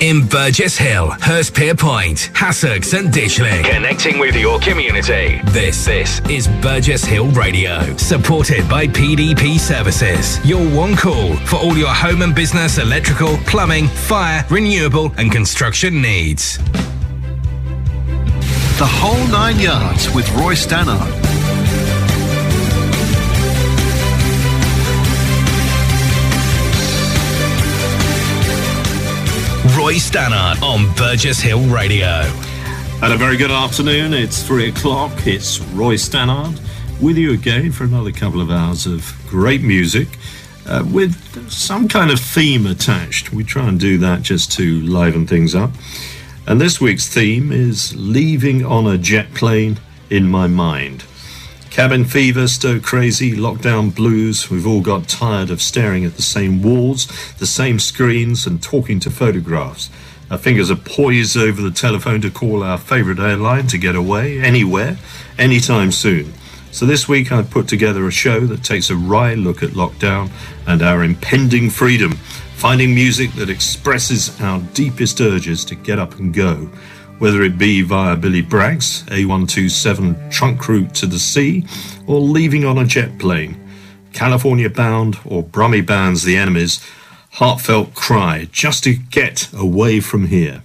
in Burgess Hill, Hurstpierpoint, Hassocks and Ditchley. Connecting with your community. This is Burgess Hill Radio, supported by PDP Services. Your one call for all your home and business electrical, plumbing, fire, renewable and construction needs. The Whole Nine Yards with Roy Stannard. Roy Stannard on Burgess Hill Radio. And a very good afternoon. It's 3 o'clock. It's Roy Stannard with you again for another couple of hours of great music with some kind of theme attached. We try and do that just to liven things up. And this week's theme is Leaving on a Jet Plane in My Mind. Cabin fever, Stoke crazy, lockdown blues. We've all got tired of staring at the same walls, the same screens and talking to photographs. Our fingers are poised over the telephone to call our favourite airline to get away, anywhere, anytime soon. So this week I've put together a show that takes a wry look at lockdown and our impending freedom, finding music that expresses our deepest urges to get up and go. Whether it be via Billy Bragg's A127 Trunk Route to the Sea or Leaving on a Jet Plane, California Bound or Brummie Band's The Enemy's Heartfelt Cry, just to get away from here.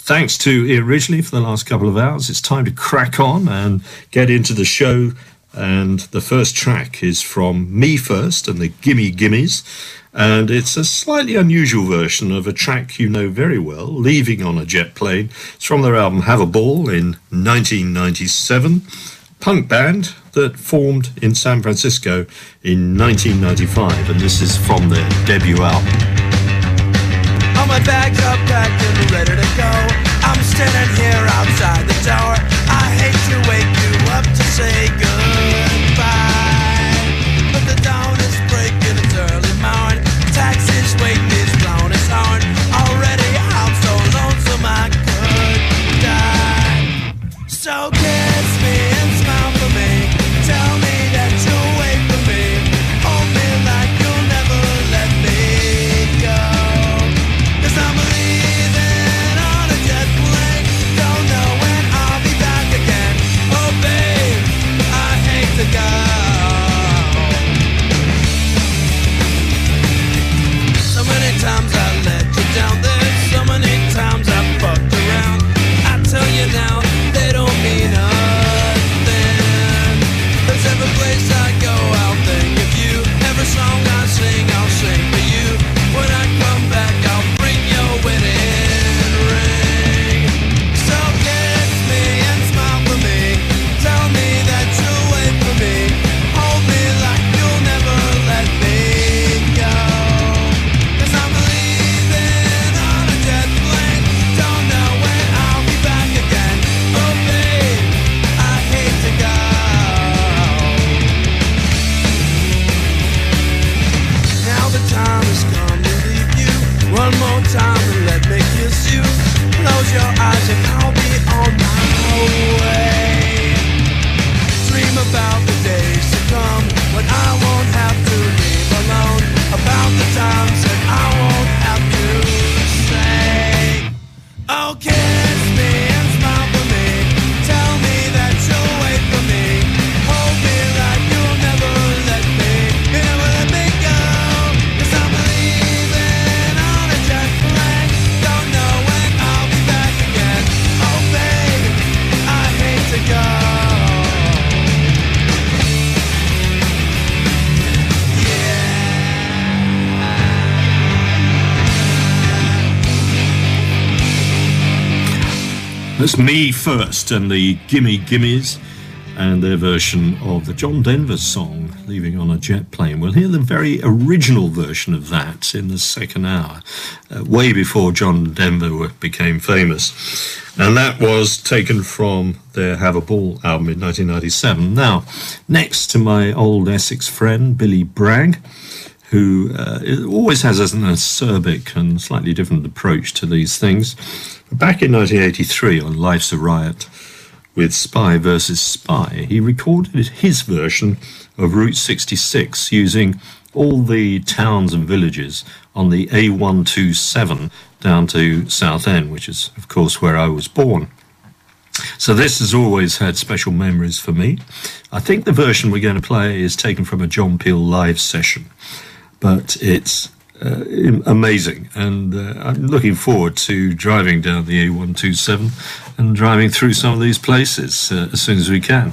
Thanks to Ian Ridgely for the last couple of hours. It's time to crack on and get into the show. And the first track is from Me First and the Gimme Gimmes. And it's a slightly unusual version of a track you know very well, Leaving on a Jet Plane. It's from their album Have a Ball in 1997, punk band that formed in San Francisco in 1995. And this is from their debut album. All my bags are packed and ready to go. I'm standing here outside the tower. I hate to wake you up to say goodbye, but the dawn is breaking, it's early morning. Taxi's waiting, is blown his horn. Already I'm so lonesome I could die. So kiss me and smile for me. Tell me that you'll wait for me. Hold me like you'll never let me go. 'Cause I'm leaving on a jet plane. Don't know when I'll be back again. Oh babe, I hate to go. So many times I let you down, there's so many times I fucked around. I tell you now, they don't mean nothing. There's every place I go, I'll think of you. Every song I sing, I'll sing for you. When I come back, I'll bring your wedding ring. So kiss me and smile for me. Tell me that you'll wait for me. Hold me like you'll never let me go. One more time and let me kiss you. Close your eyes and I'll be on my way. Dream about the days to come when I won't have to leave alone. About the times that I won't have to say, oh kiss me and smile for me. Tell me that you'll wait for me. Hold me like you'll never let me. You never let me go. 'Cause I'm go. That's Me First and the Gimme Gimmes and their version of the John Denver song, Leaving on a Jet Plane. We'll hear the very original version of that in the second hour, way before John Denver became famous. And that was taken from their Have a Ball album in 1997. Now, next to my old Essex friend, Billy Bragg, who always has an acerbic and slightly different approach to these things. Back in 1983 on Life's a Riot with Spy vs Spy, he recorded his version of Route 66 using all the towns and villages on the A127 down to Southend, which is, of course, where I was born. So this has always had special memories for me. I think the version we're going to play is taken from a John Peel live session, but it's amazing, and I'm looking forward to driving down the A127 and driving through some of these places as soon as we can.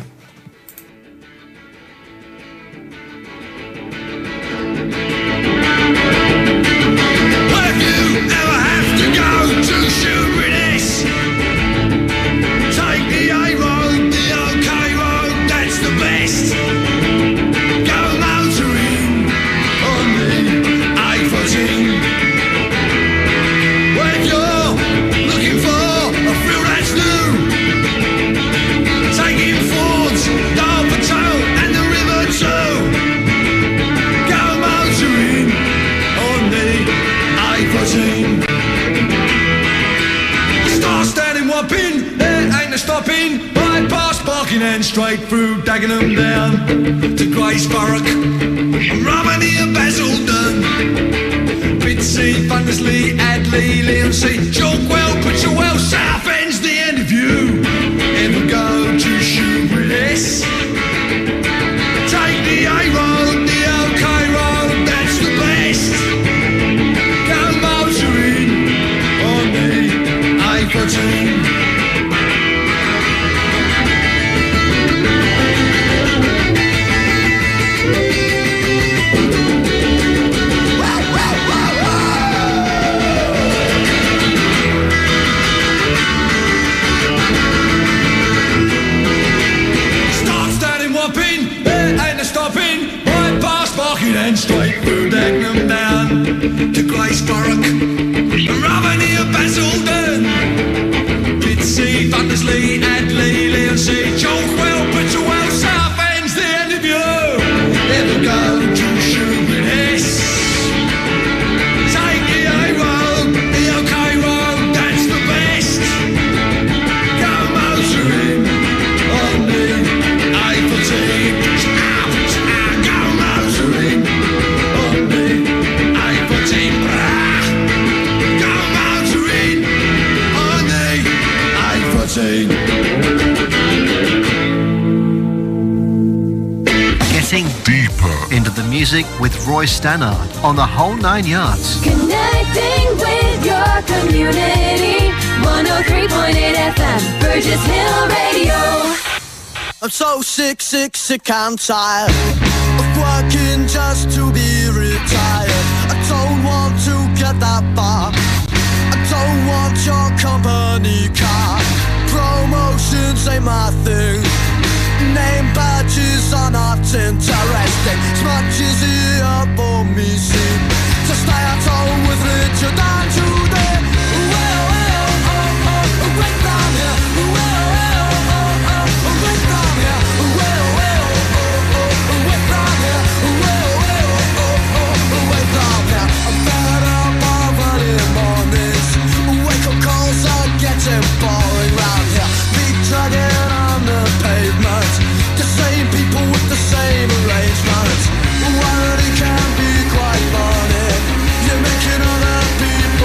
Stannard on the whole nine yards. Connecting with your community. 103.8 FM, Burgess Hill Radio. I'm so sick, sick, sick, I'm tired of working just to be retired. I don't want to get that far. I don't want your company car. Promotions ain't my thing. Name badges are not interesting. It's much easier for me soon to stay at home with Richard and Judy. Well, well, oh, oh, right down here. Well, well, oh, oh, right down here. Well, well, oh, oh, right down here. Well, well, oh, oh, right down here. I'm fed up of early mornings. Wake-up calls are getting boring round here. Feet dragging on the pavement. Same people with the same arrangements. Worry can be quite funny. You're making other people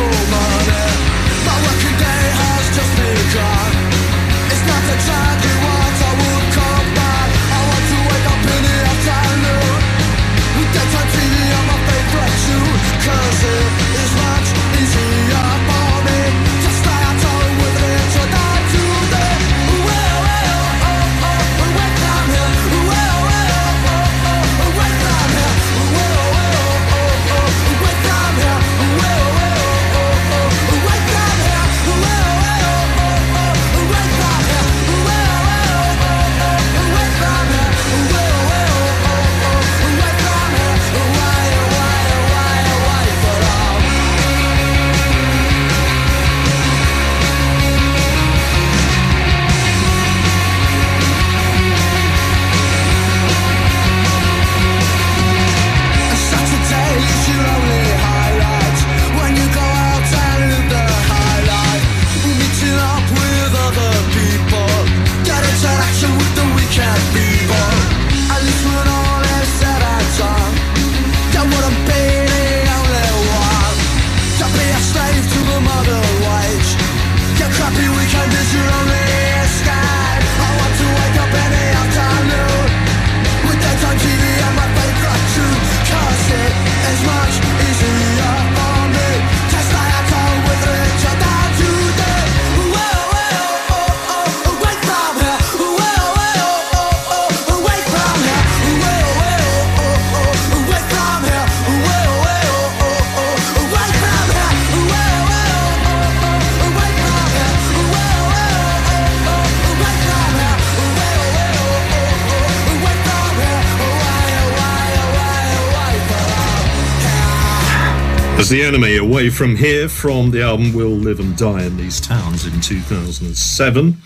As The Enemy, Away From Here, from the album We'll Live and Die in These Towns in 2007.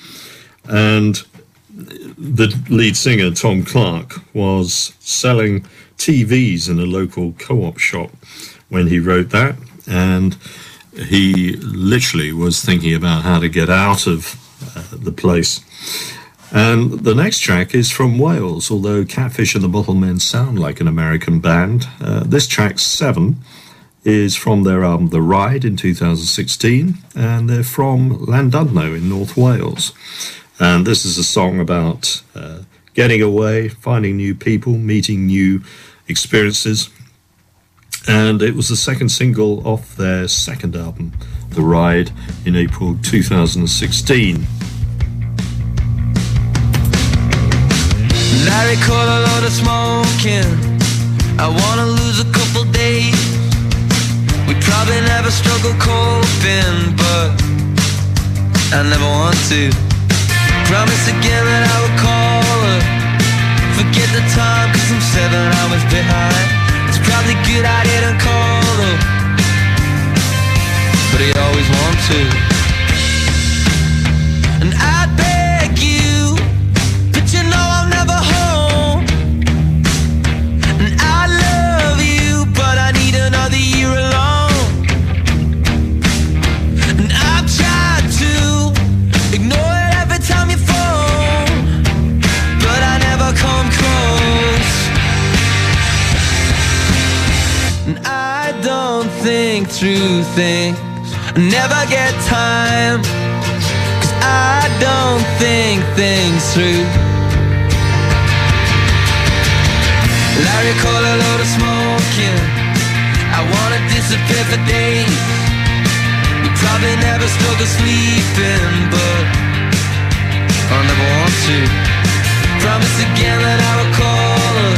And the lead singer, Tom Clark, was selling TVs in a local co-op shop when he wrote that, and he literally was thinking about how to get out of the place. And the next track is from Wales, although Catfish and the Bottlemen sound like an American band. This track, Seven, is from their album The Ride in 2016, and they're from Llandudno in North Wales. And this is a song about getting away, finding new people, meeting new experiences. And it was the second single off their second album, The Ride, in April 2016. Larry caught a lot of smoking. I want to lose a couple days. We probably never struggle coping, but I never want to. Promise again that I would call her. Forget the time, cause I'm 7 hours behind. Probably good I didn't call him, but he always wants to. And I beg you, but you know I'm never home. And I love you, but I need another year alone. And I've tried to ignore it every time you phone, but I never come close. I don't think through things, I never get time, cause I don't think things through. Larry called a load of smoking. I wanna disappear for days. We probably never struggle sleeping, but I never want to. Promise again that I will call her.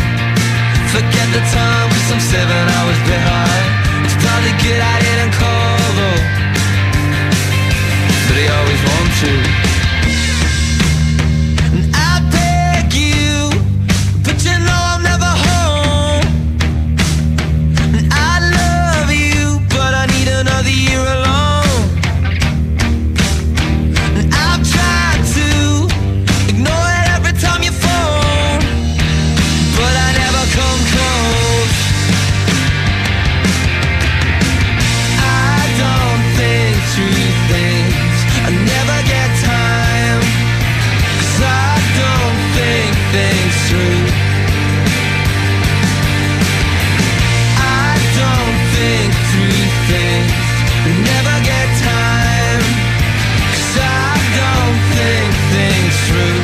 Forget the time, cause I'm 7 hours behind. It's probably good I didn't call though, but I always want to. And I beg you, but you know I'm never home. And I love you, but I need another year alone. And I've tried to ignore it every time you phone, but I never come close. I don't think through things, I never get time, cause I don't think things through. I don't think through things, I never get time, cause I don't think things through.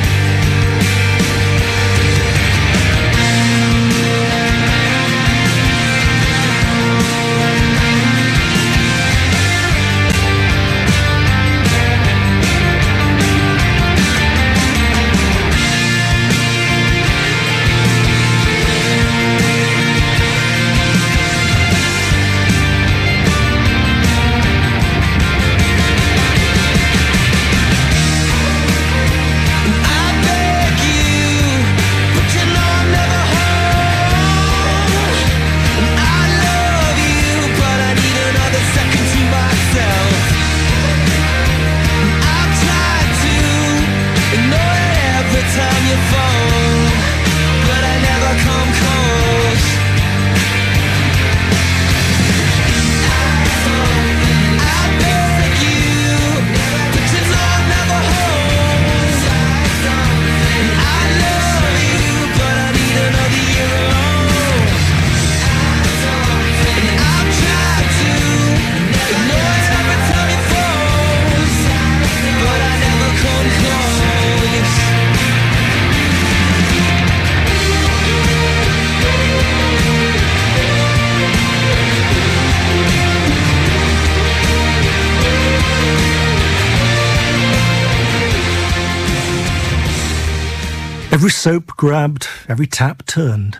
Every soap grabbed, every tap turned,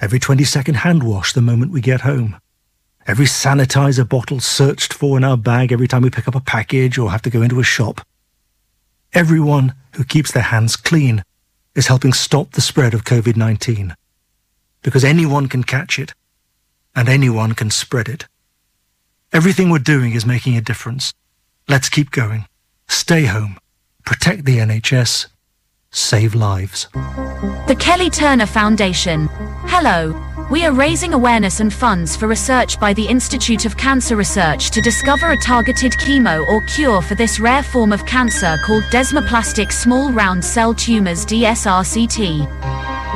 every 20-second hand wash the moment we get home, every sanitizer bottle searched for in our bag every time we pick up a package or have to go into a shop. Everyone who keeps their hands clean is helping stop the spread of COVID-19, because anyone can catch it and anyone can spread it. Everything we're doing is making a difference. Let's keep going. Stay home. Protect the NHS. Save lives. The Kelly Turner Foundation. Hello. We are raising awareness and funds for research by the Institute of Cancer Research to discover a targeted chemo or cure for this rare form of cancer called desmoplastic small round cell tumours (DSRCT).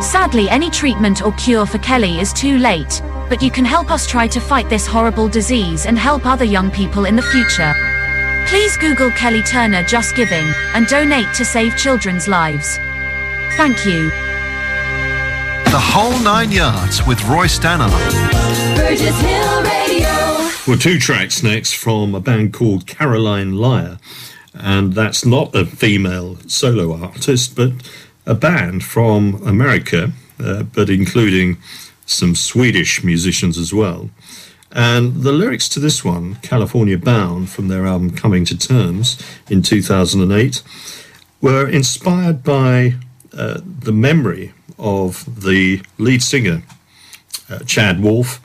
Sadly, any treatment or cure for Kelly is too late, but you can help us try to fight this horrible disease and help other young people in the future. Please Google Kelly Turner Just Giving and donate to save children's lives. Thank you. The Whole Nine Yards with Roy Stannard. Burgess Hill Radio. Well, two tracks next from a band called Caroline Lyre, and that's not a female solo artist, but a band from America, but including some Swedish musicians as well. And the lyrics to this one, California Bound, from their album Coming to Terms in 2008, were inspired by the memory of the lead singer, Chad Wolfe,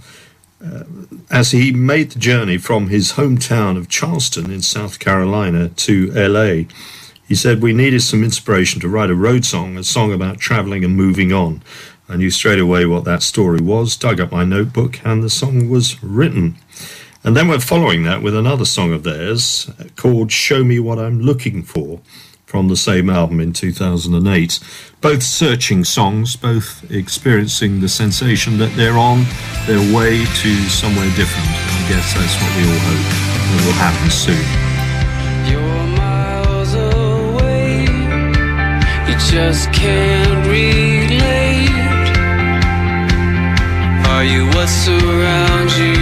as he made the journey from his hometown of Charleston in South Carolina to LA. He said, "We needed some inspiration to write a road song, a song about traveling and moving on." I knew straight away what that story was, dug up my notebook, and the song was written. And then we're following that with another song of theirs called Show Me What I'm Looking For, from the same album in 2008. Both searching songs, both experiencing the sensation that they're on their way to somewhere different. I guess that's what we all hope that will happen soon. You're miles away, you just can't relate. Are you what surrounds you?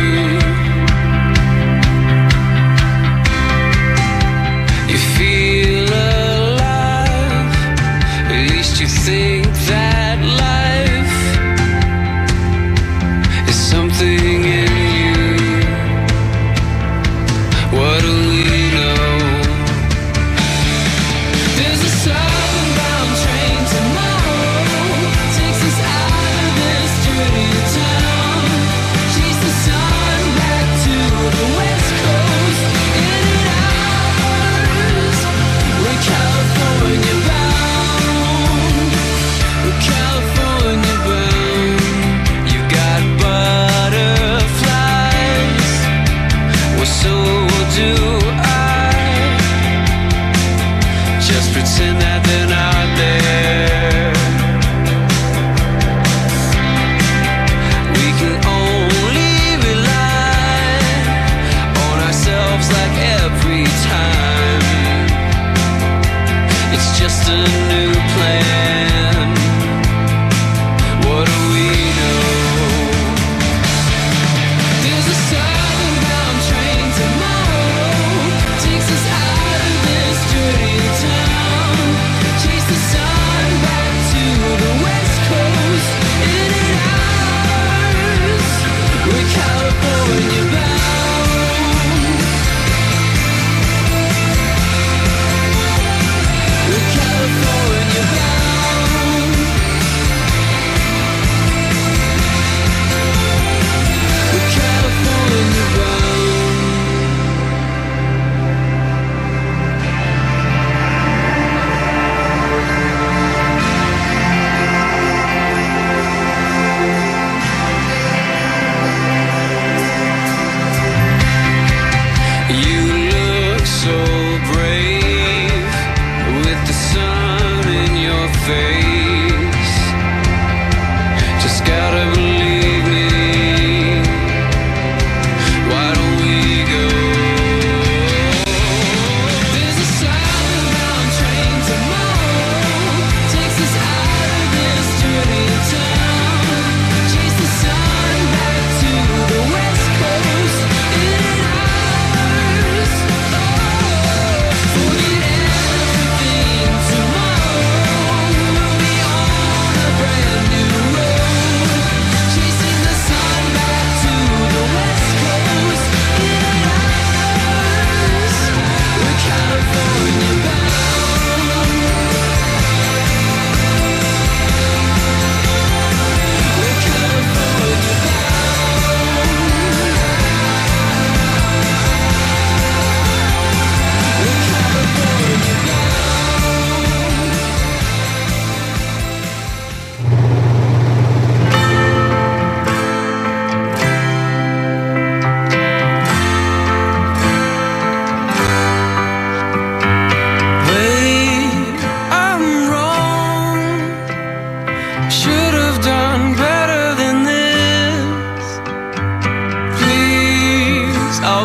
You feel you think that life is something in you. What do we know? There's a southbound train tomorrow, takes us out of this dirty town. Chase the sun.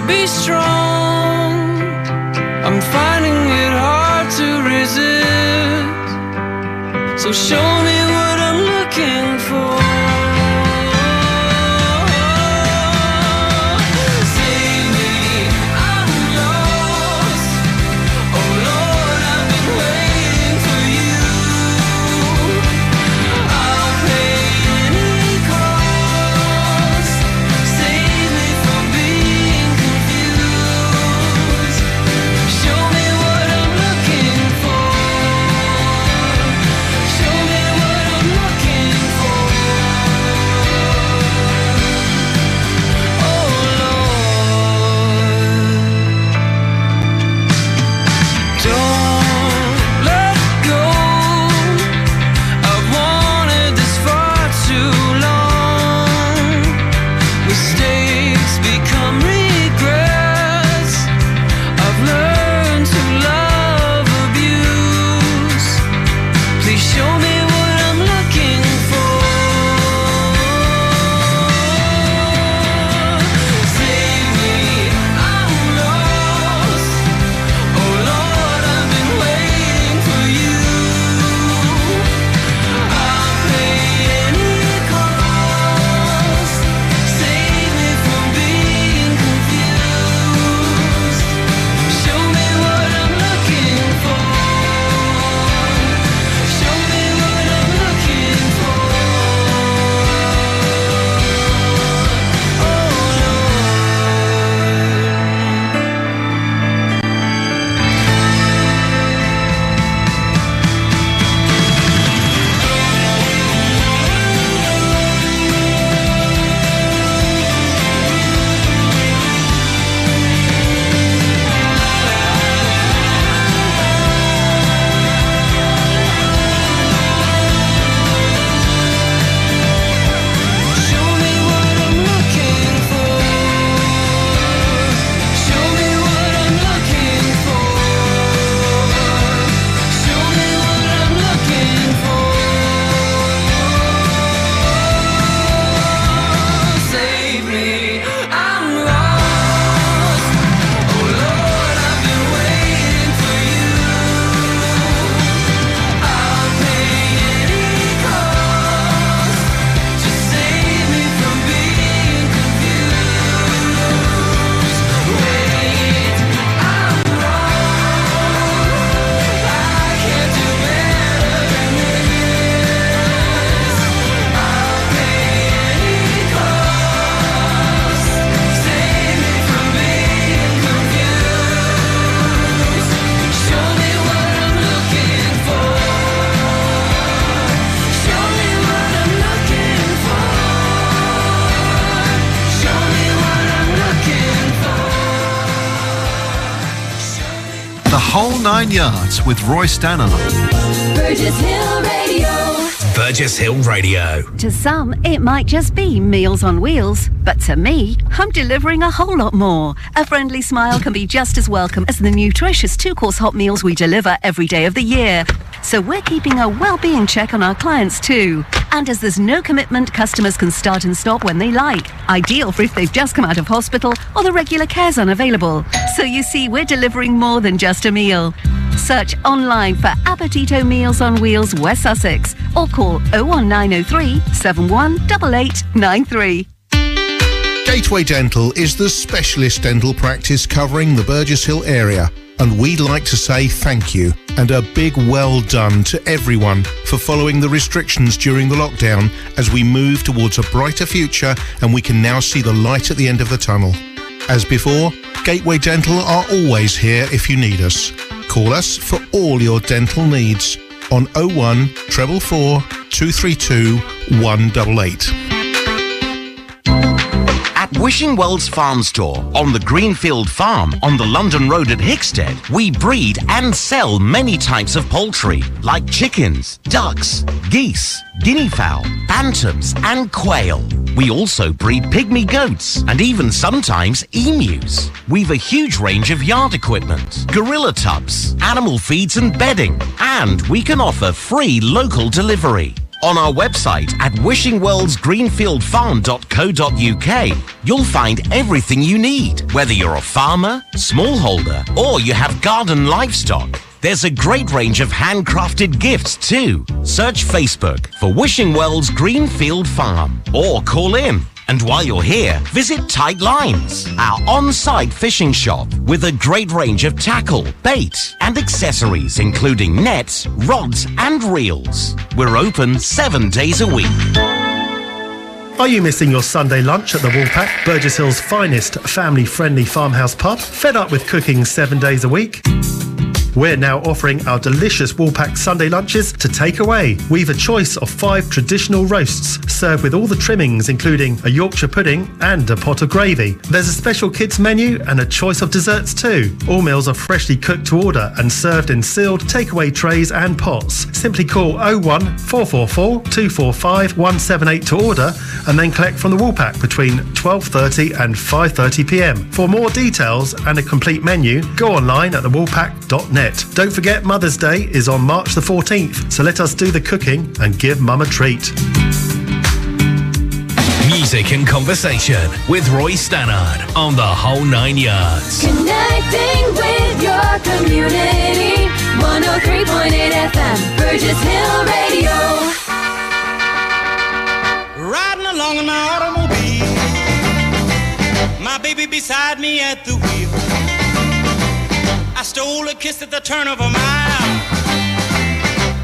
be strong. I'm finding it hard to resist. So show me what I'm looking for. Yards with Roy Stannard. Burgess Hill Radio. Burgess Hill Radio. To some, it might just be Meals on Wheels, but to me, I'm delivering a whole lot more. A friendly smile can be just as welcome as the nutritious two-course hot meals we deliver every day of the year. So we're keeping a well-being check on our clients too. And as there's no commitment, customers can start and stop when they like. Ideal for if they've just come out of hospital or the regular care's unavailable. So you see, we're delivering more than just a meal. Search online for Appetito Meals on Wheels West Sussex or call 01903 718893. Gateway Dental is the specialist dental practice covering the Burgess Hill area, and we'd like to say thank you and a big well done to everyone for following the restrictions during the lockdown as we move towards a brighter future and we can now see the light at the end of the tunnel. As before, Gateway Dental are always here if you need us. Call us for all your dental needs on 01 444 232 188. At Wishing Wells Farm Store on the Greenfield Farm on the London Road at Hickstead, we breed and sell many types of poultry like chickens, ducks, geese, guinea fowl, bantams and quail. We also breed pygmy goats and even sometimes emus. We've a huge range of yard equipment, gorilla tubs, animal feeds and bedding, and we can offer free local delivery. On our website at wishingworldsgreenfieldfarm.co.uk, you'll find everything you need. Whether you're a farmer, smallholder, or you have garden livestock, there's a great range of handcrafted gifts too. Search Facebook for Wishing Wells Greenfield Farm or call in. And while you're here, visit Tight Lines, our on-site fishing shop with a great range of tackle, bait and accessories including nets, rods and reels. We're open 7 days a week. Are you missing your Sunday lunch at the Woolpack, Burgess Hill's finest family-friendly farmhouse pub? Fed up with cooking 7 days a week? We're now offering our delicious Woolpack Sunday lunches to take away. We've a choice of 5 traditional roasts, served with all the trimmings including a Yorkshire pudding and a pot of gravy. There's a special kids menu and a choice of desserts too. All meals are freshly cooked to order and served in sealed takeaway trays and pots. Simply call 01 444 245 178 to order and then collect from the Woolpack between 12:30 and 5:30pm. For more details and a complete menu, go online at thewoolpack.net. Don't forget, Mother's Day is on March the 14th, so let us do the cooking and give Mum a treat. Music and conversation with Roy Stannard on The Whole Nine Yards. Connecting with your community, 103.8 FM, Burgess Hill Radio. Riding along in my automobile, my baby beside me at the wheel. I stole a kiss at the turn of a mile,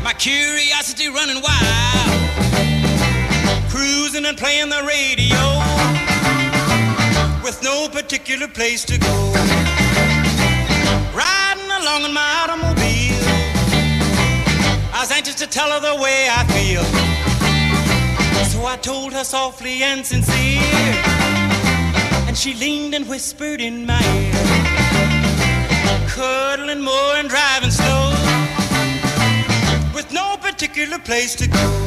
my curiosity running wild, cruising and playing the radio, with no particular place to go, riding along in my automobile, I was anxious to tell her the way I feel, so I told her softly and sincere, and she leaned and whispered in my ear. Cuddling more and driving slow, with no particular place to go.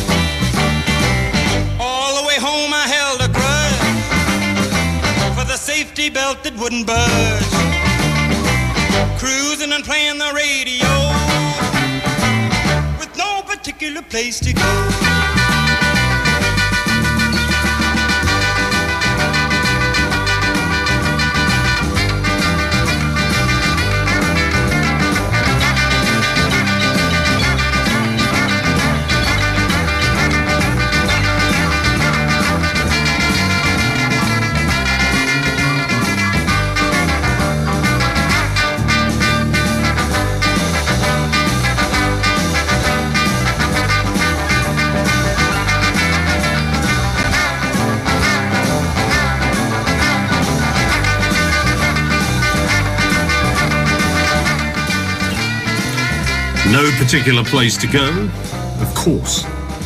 All the way home I held a grudge for the safety belt that wouldn't budge. Cruising and playing the radio with no particular place to go. No Particular Place to Go, of course,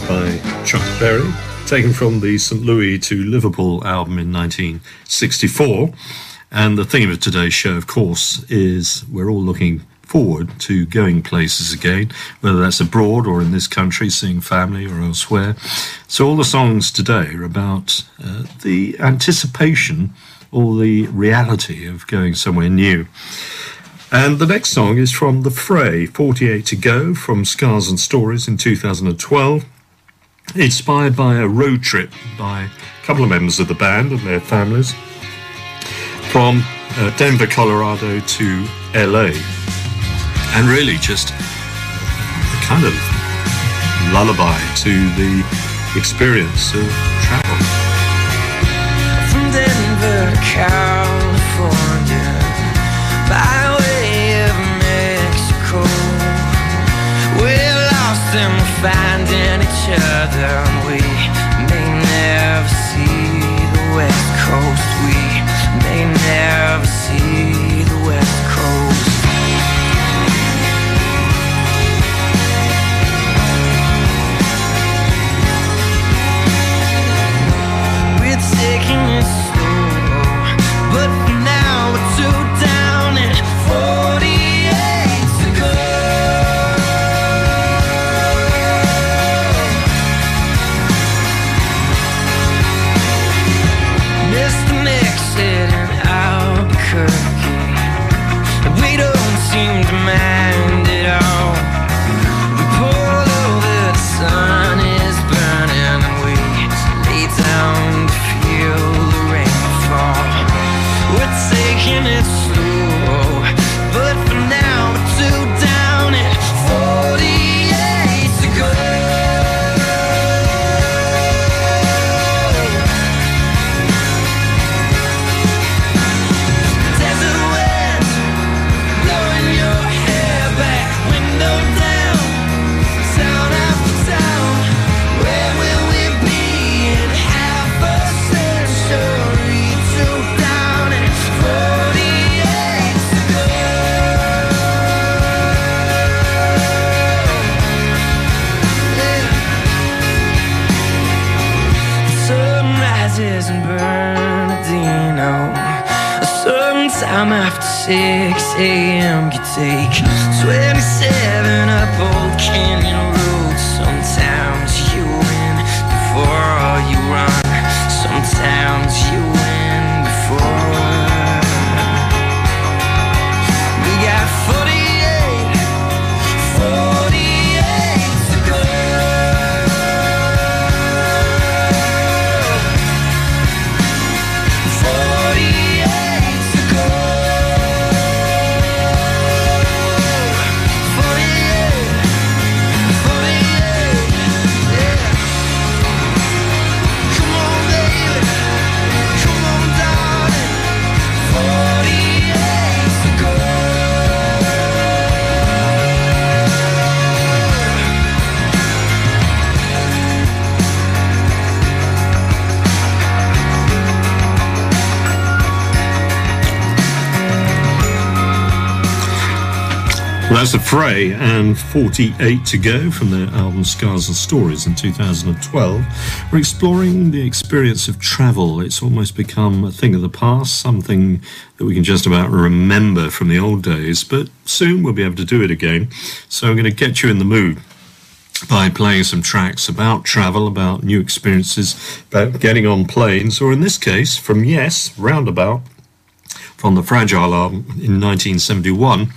by Chuck Berry, taken from the St. Louis to Liverpool album in 1964. And the theme of today's show, of course, is we're all looking forward to going places again, whether that's abroad or in this country, seeing family or elsewhere. So all the songs today are about the anticipation or the reality of going somewhere new. And the next song is from The Fray, 48 to Go, from Scars and Stories in 2012, inspired by a road trip by a couple of members of the band and their families from Denver, Colorado to LA. And really just a kind of lullaby to the experience of travel. From Denver, California, finding each other, and we may never see the West Coast. We may never see the West Coast. We're taking it slow, but for now we're too down and 48 to go. Missed an exit in Albuquerque, we don't seem to mind at all. We pull over, the sun is burning, and we lay down. We're taking it slow, but for now we're too down at 48 to go. Desert wind, blowing your hair back, window down, town after town. Where will we be in half a century? Too down. In Bernardino, sometime after 6 a.m. you take 27 up Old Canyon Road. Sometimes you win before you run. Sometimes you win before. We got 48 to go. That's The Fray and 48 to go from their album Scars and Stories in 2012. We're exploring the experience of travel. It's almost become a thing of the past, something that we can just about remember from the old days, but soon we'll be able to do it again. So I'm going to get you in the mood by playing some tracks about travel, about new experiences, about getting on planes, or in this case, from Yes, Roundabout, from the Fragile album in 1971.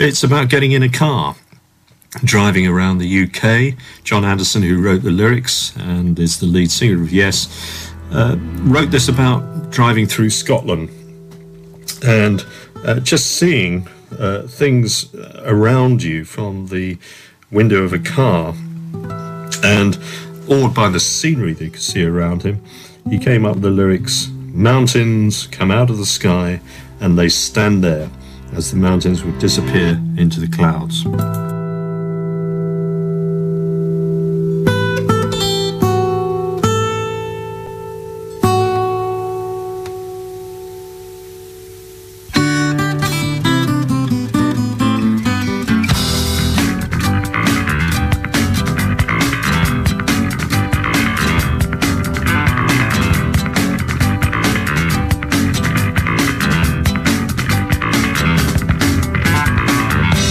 It's about getting in a car, driving around the UK. John Anderson, who wrote the lyrics and is the lead singer of Yes, wrote this about driving through Scotland and just seeing things around you from the window of a car, and awed by the scenery that you could see around him, he came up with the lyrics, "Mountains come out of the sky and they stand there," as the mountains would disappear into the clouds.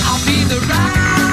I'll be the ride.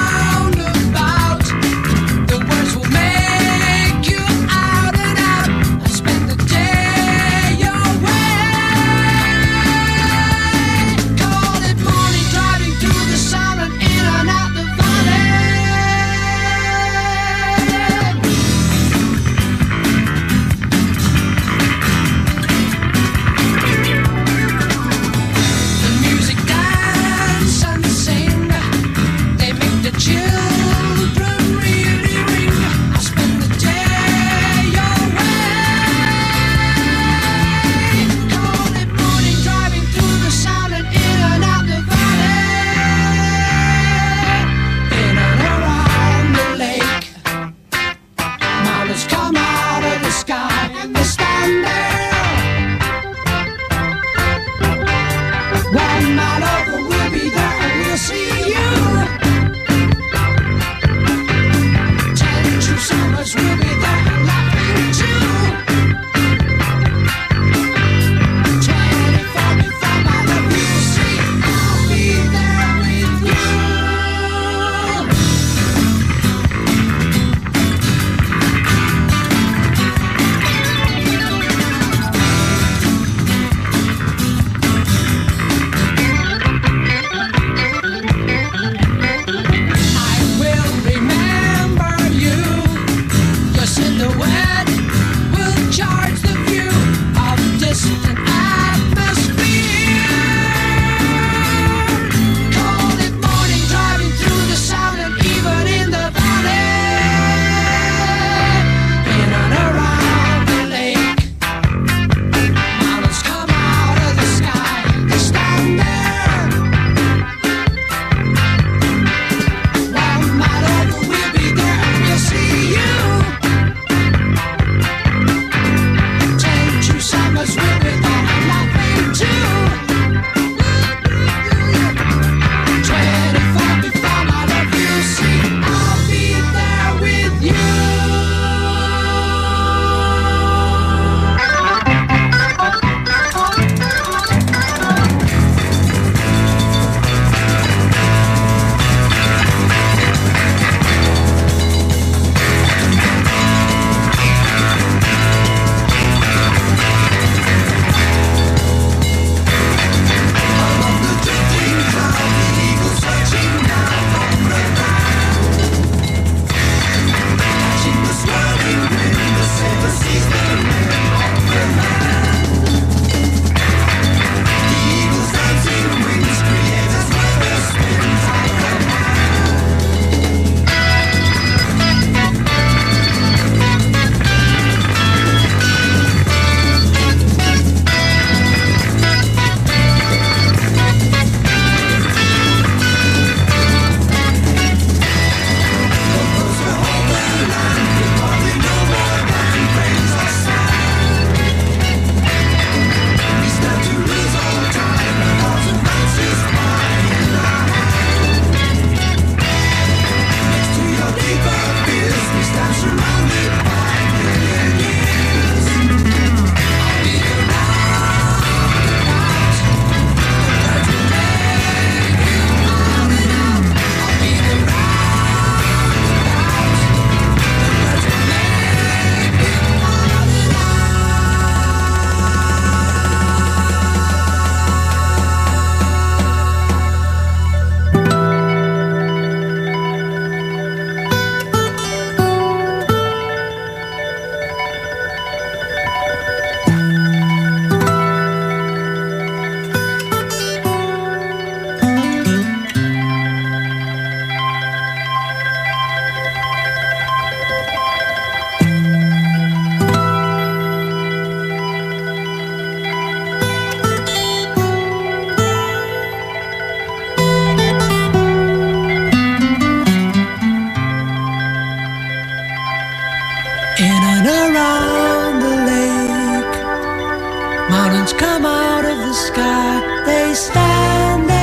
mountains come out of the sky. They stand there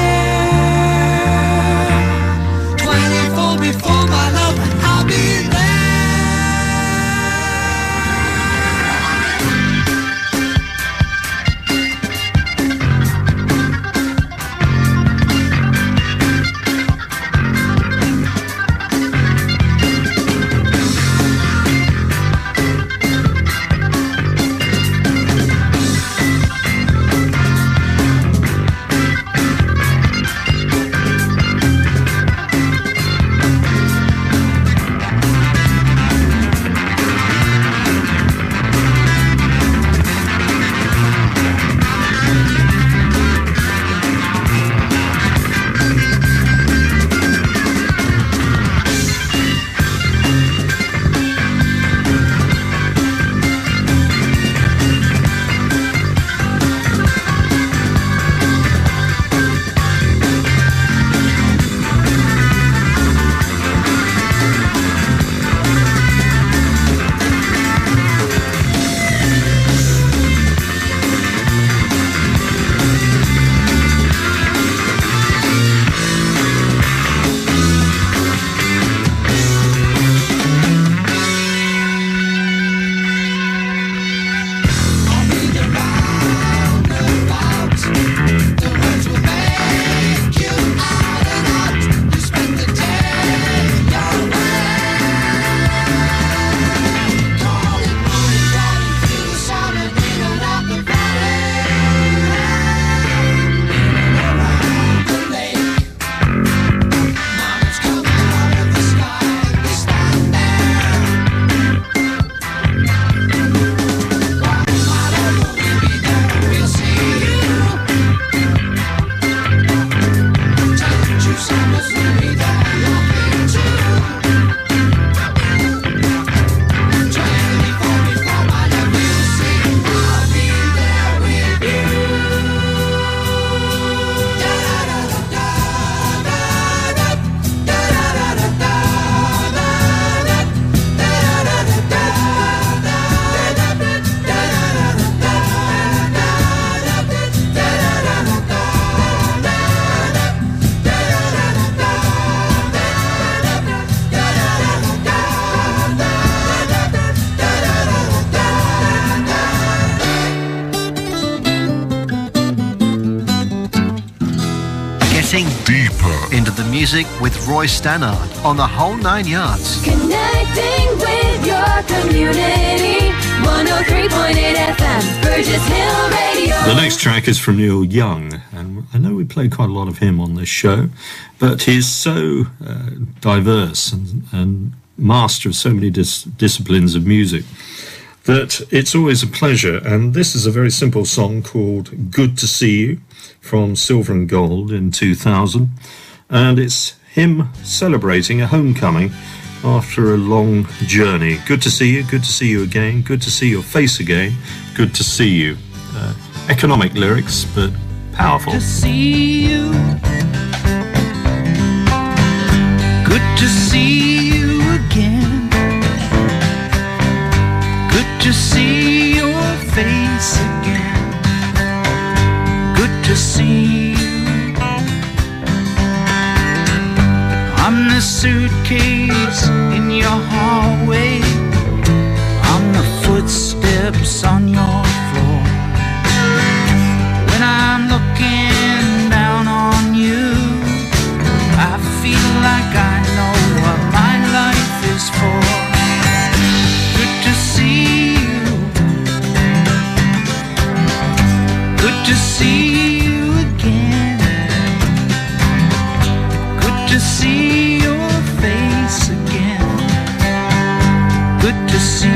24 before my love, I'll be music with Roy Stannard on the Whole Nine Yards. Connecting with your community, 103.8 FM, Burgess Hill Radio. The next track is from Neil Young, and I know we played quite a lot of him on this show, but he's so diverse and master of so many disciplines of music that it's always a pleasure. And this is a very simple song called Good to See You from Silver and Gold in 2000. And it's him celebrating a homecoming after a long journey. Good to see you, good to see you again, good to see your face again, good to see you. Economic lyrics, but powerful. Good to see you. Good to see you again. Good to see your face again. Good to see you. I'm the suitcase in your hallway. I'm the footsteps on your floor. When I'm looking down on you, I feel like I know what my life is for. Good to see you. Good to see you again. Good to see you. Good to see.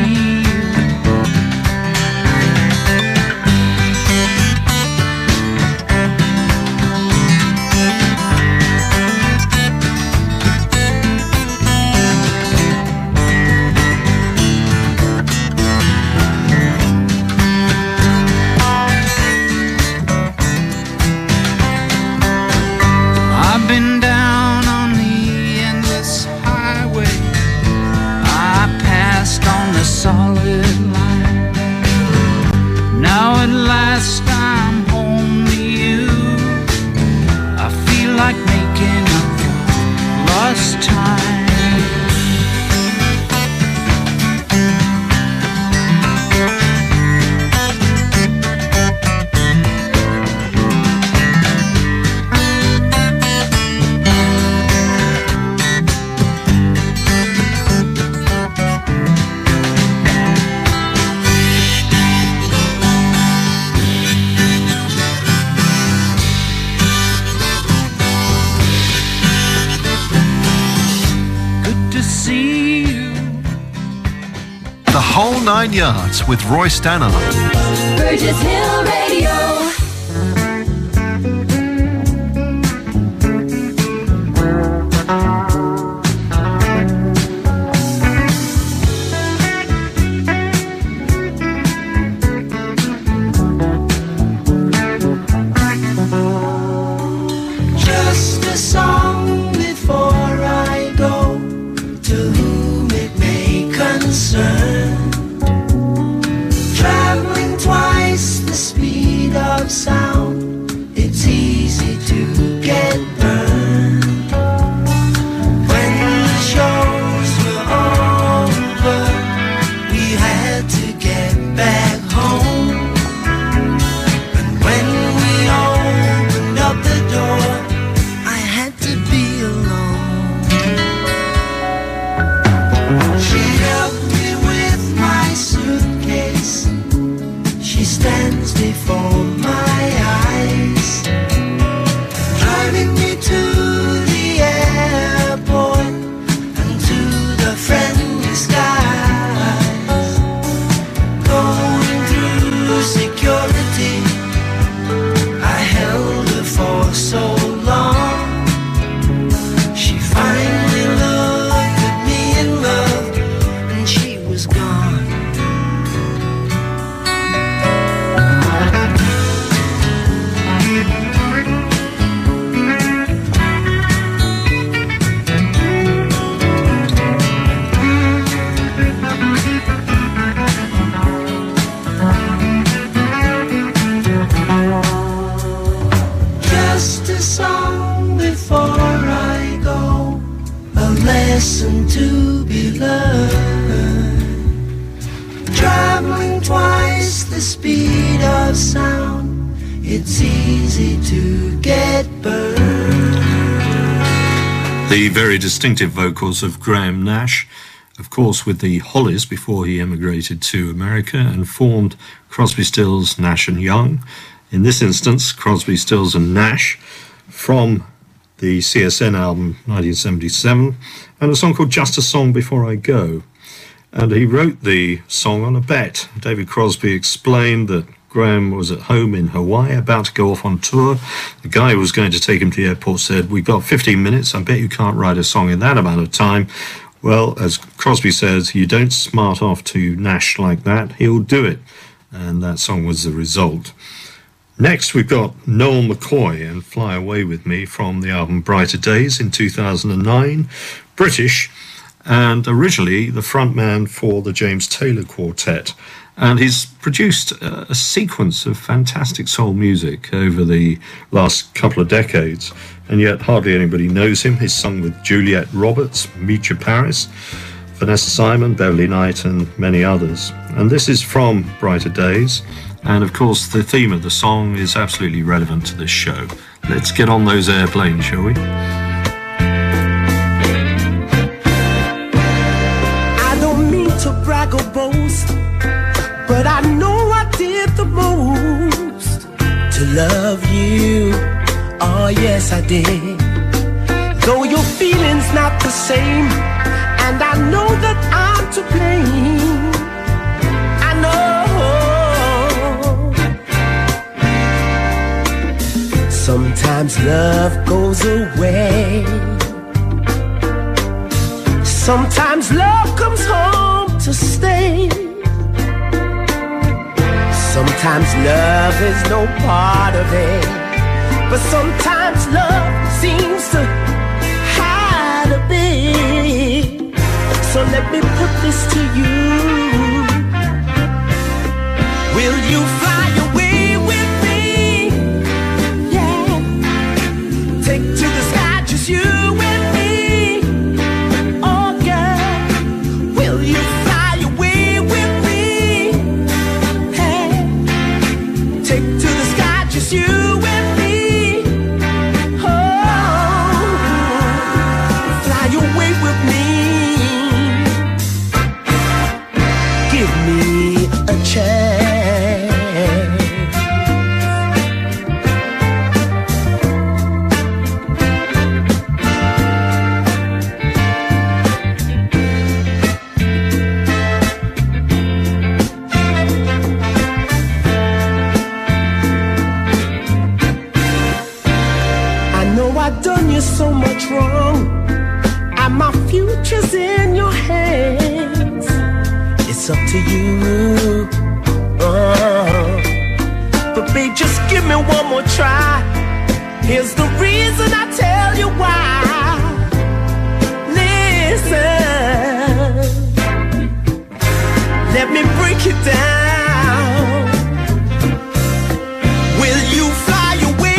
last I'm home to you, I feel like making up for lost time. Whole Nine Yards with Roy Stannard. Burgess Hill Radio. Just a song before I go, to whom it may concern. Sound, it's easy to get burned. When the shows were over, we had to get back home. And when we opened up the door, I had to be alone. She helped me with my suitcase. She stands before me. Lesson to be learned. Traveling twice the speed of sound, it's easy to get burned. The very distinctive vocals of Graham Nash, of course with the Hollies before he emigrated to America and formed Crosby, Stills, Nash and Young. In this instance, Crosby, Stills and Nash from the CSN album 1977, and a song called Just a Song Before I Go. And he wrote the song on a bet. David Crosby explained that Graham was at home in Hawaii, about to go off on tour. The guy who was going to take him to the airport said, "We've got 15 minutes, I bet you can't write a song in that amount of time." Well, as Crosby says, you don't smart off to Nash like that, he'll do it. And that song was the result. Next, we've got Noel McCoy and Fly Away With Me from the album Brighter Days in 2009, British, and originally the frontman for the James Taylor Quartet. And he's produced a sequence of fantastic soul music over the last couple of decades, and yet hardly anybody knows him. He's sung with Juliet Roberts, Mica Paris, Vanessa Simon, Beverly Knight, and many others. And this is from Brighter Days. And of course, the theme of the song is absolutely relevant to this show. Let's get on those airplanes, shall we? I don't mean to brag or boast, but I know I did the most to love you. Oh, yes, I did. Though your feeling's not the same, and I know that I'm to blame. I know. Sometimes love goes away. Sometimes love comes home to stay. Sometimes love is no part of it. But sometimes love seems to hide a bit. So let me put this to you. Will you fly away with me? music to the sky, just you and me. Oh, fly away with me. Give me a chance. So much wrong, and my future's in your hands. It's up to you, but babe, just give me one more try. Here's the reason I tell you why. Listen, let me break it down. Will you fly away?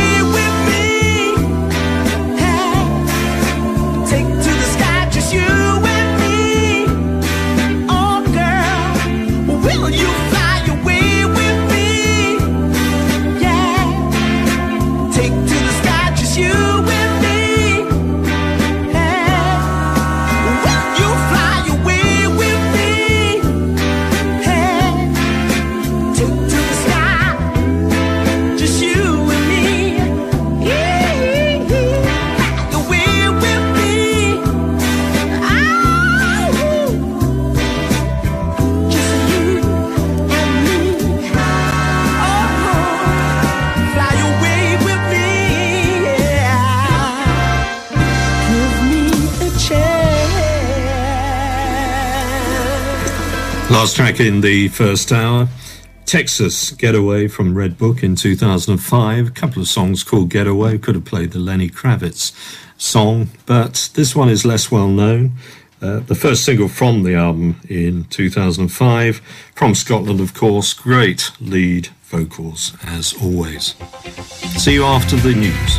Last track in the first hour, Texas Getaway from Red Book in 2005. A couple of songs called Getaway. Could have played the Lenny Kravitz song, but this one is less well known. The first single from the album in 2005. From Scotland, of course. Great lead vocals, as always. See you after the news.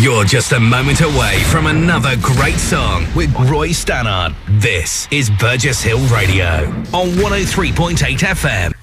You're just a moment away from another great song with Roy Stannard. This is Burgess Hill Radio on 103.8 FM.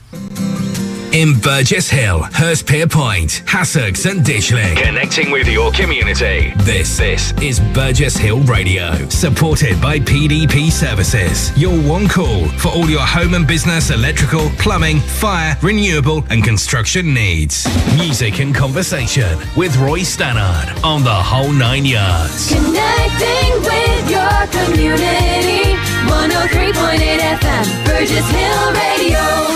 In Burgess Hill, Hurstpier Point, Hassocks and Ditchling. Connecting with your community. This is Burgess Hill Radio, supported by PDP Services. Your one call for all your home and business, electrical, plumbing, fire, renewable and construction needs. Music and conversation with Roy Stannard on the whole nine yards. Connecting with your community. 103.8 FM, Burgess Hill Radio.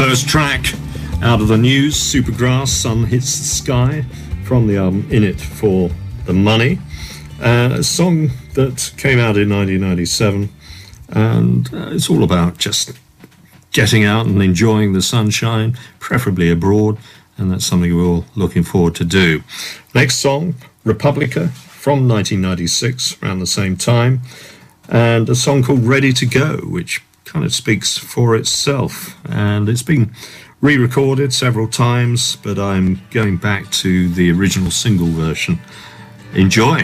First track out of the news, Supergrass, Sun Hits the Sky, from the album In It for the Money, a song that came out in 1997, and it's all about just getting out and enjoying the sunshine, preferably abroad, and that's something we're all looking forward to do. Next song, Republica, from 1996, around the same time, and a song called Ready to Go, which kind of speaks for itself, and it's been re-recorded several times, but I'm going back to the original single version. Enjoy.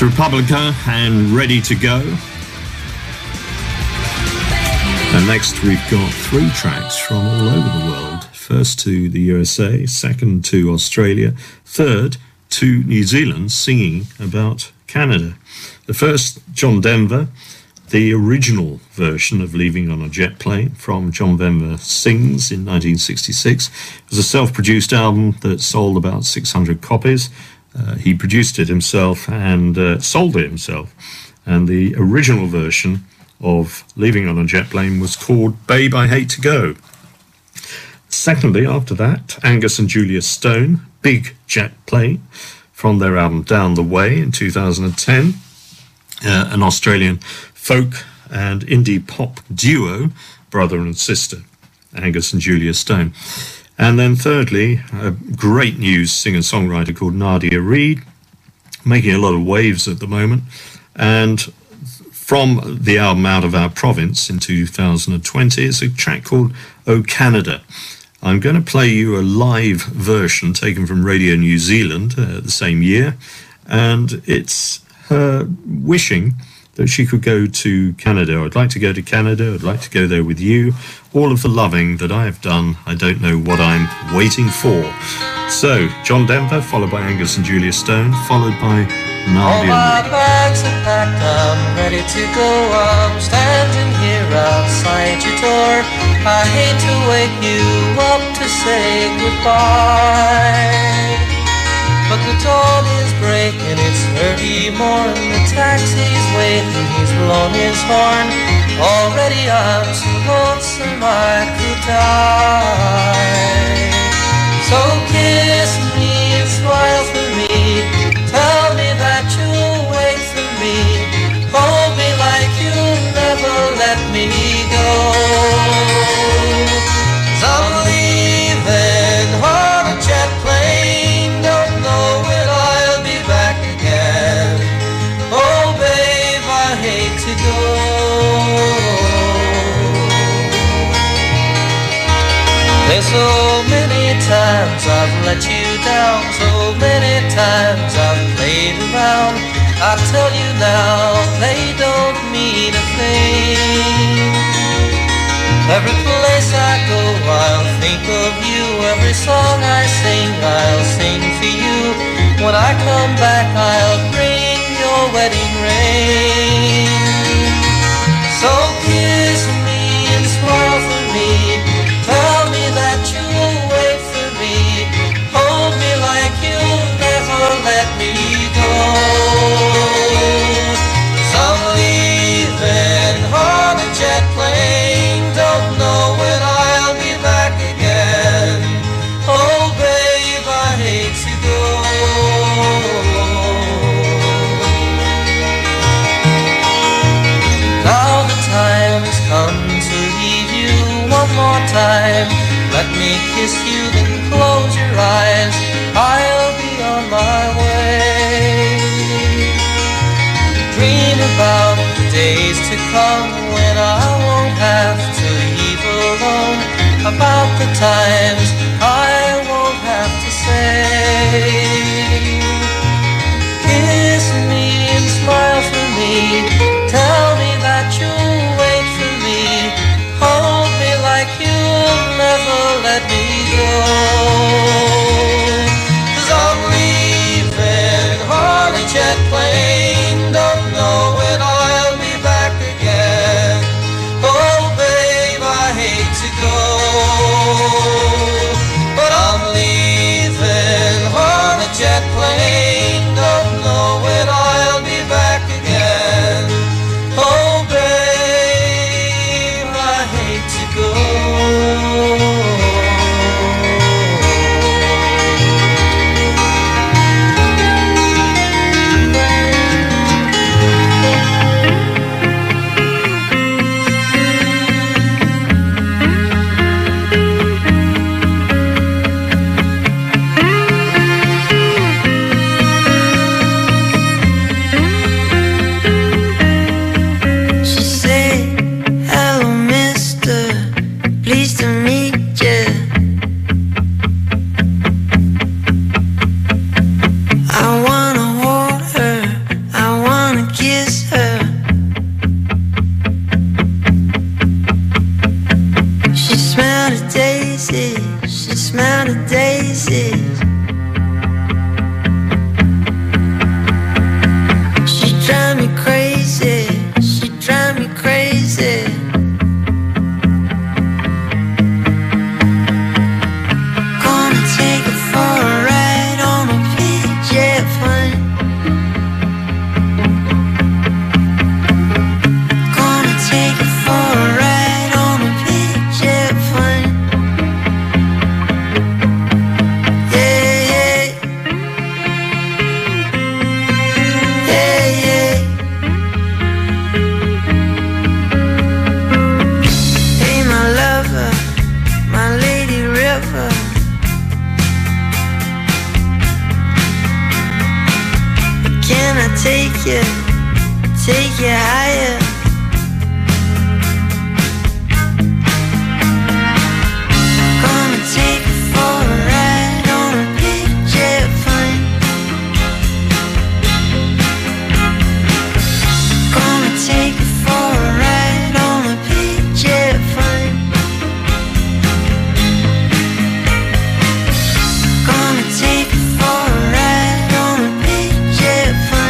Republica and Ready to Go. And next we've got three tracks from all over the world. First to the USA, second to Australia, third to New Zealand singing about Canada. The first, John Denver, the original version of Leaving on a Jet Plane from John Denver Sings in 1966. It was a self-produced album that sold about 600 copies. He produced it himself and sold it himself. And the original version of Leaving on a Jet Plane was called Babe, I Hate to Go. Secondly, after that, Angus and Julia Stone, Big Jet Plane, from their album Down the Way in 2010. An Australian folk and indie pop duo, brother and sister, Angus and Julia Stone. And then thirdly, a great news singer-songwriter called Nadia Reid, making a lot of waves at the moment. And from the album Out of Our Province in 2020, it's a track called O Canada. I'm going to play you a live version taken from Radio New Zealand the same year, and it's her wishing that she could go to Canada. I'd like to go to Canada, I'd like to go there with you. All of the loving that I have done, I don't know what I'm waiting for. So, John Denver, followed by Angus and Julia Stone, followed by Nadia Reid. All my bags are packed, I'm ready to go. I'm standing here outside your door. I hate to wake you up to say goodbye, but the dawn is breaking, it's early morning. The taxi's waiting, he's blown his horn. Already I'm so lonesome I could die. So kiss me, smile for me, tell me that you'll wait for me, hold me like you'll never let me go. 'Cause I'm leaving on a jet plane, so many times I've let you down, so many times I've played around. I tell you now, they don't mean a thing. Every place I go, I'll think of you. Every song I sing, I'll sing for you. When I come back, I'll bring your wedding ring. So kiss me and smile for me. Tell me that you'll wait for me, hold me like you'll never let me go. 'Cause I'm leaving on a jet plane, don't know when I'll be back again. Oh babe, I hate to go. Now the time has come to leave you one more time. Let me kiss you, then close your eyes. I'll be on my way. Dream about the days to come when I won't have to leave alone. About the times I won't have to say. Kiss me and smile for me. Tell me that you'll wait for me. Hold me like you'll never let me go. 'Cause I'm leaving on a jet plane, don't know when I'll be back again. Oh babe, I hate to go, but I'm leaving on a jet plane, don't know when I'll be back again. Oh babe, I hate to go. Yeah. take you higher. Come and take me for a ride on a big jet plane. Come and take me for a ride on a big jet plane. Come and take me for a ride on a big jet plane.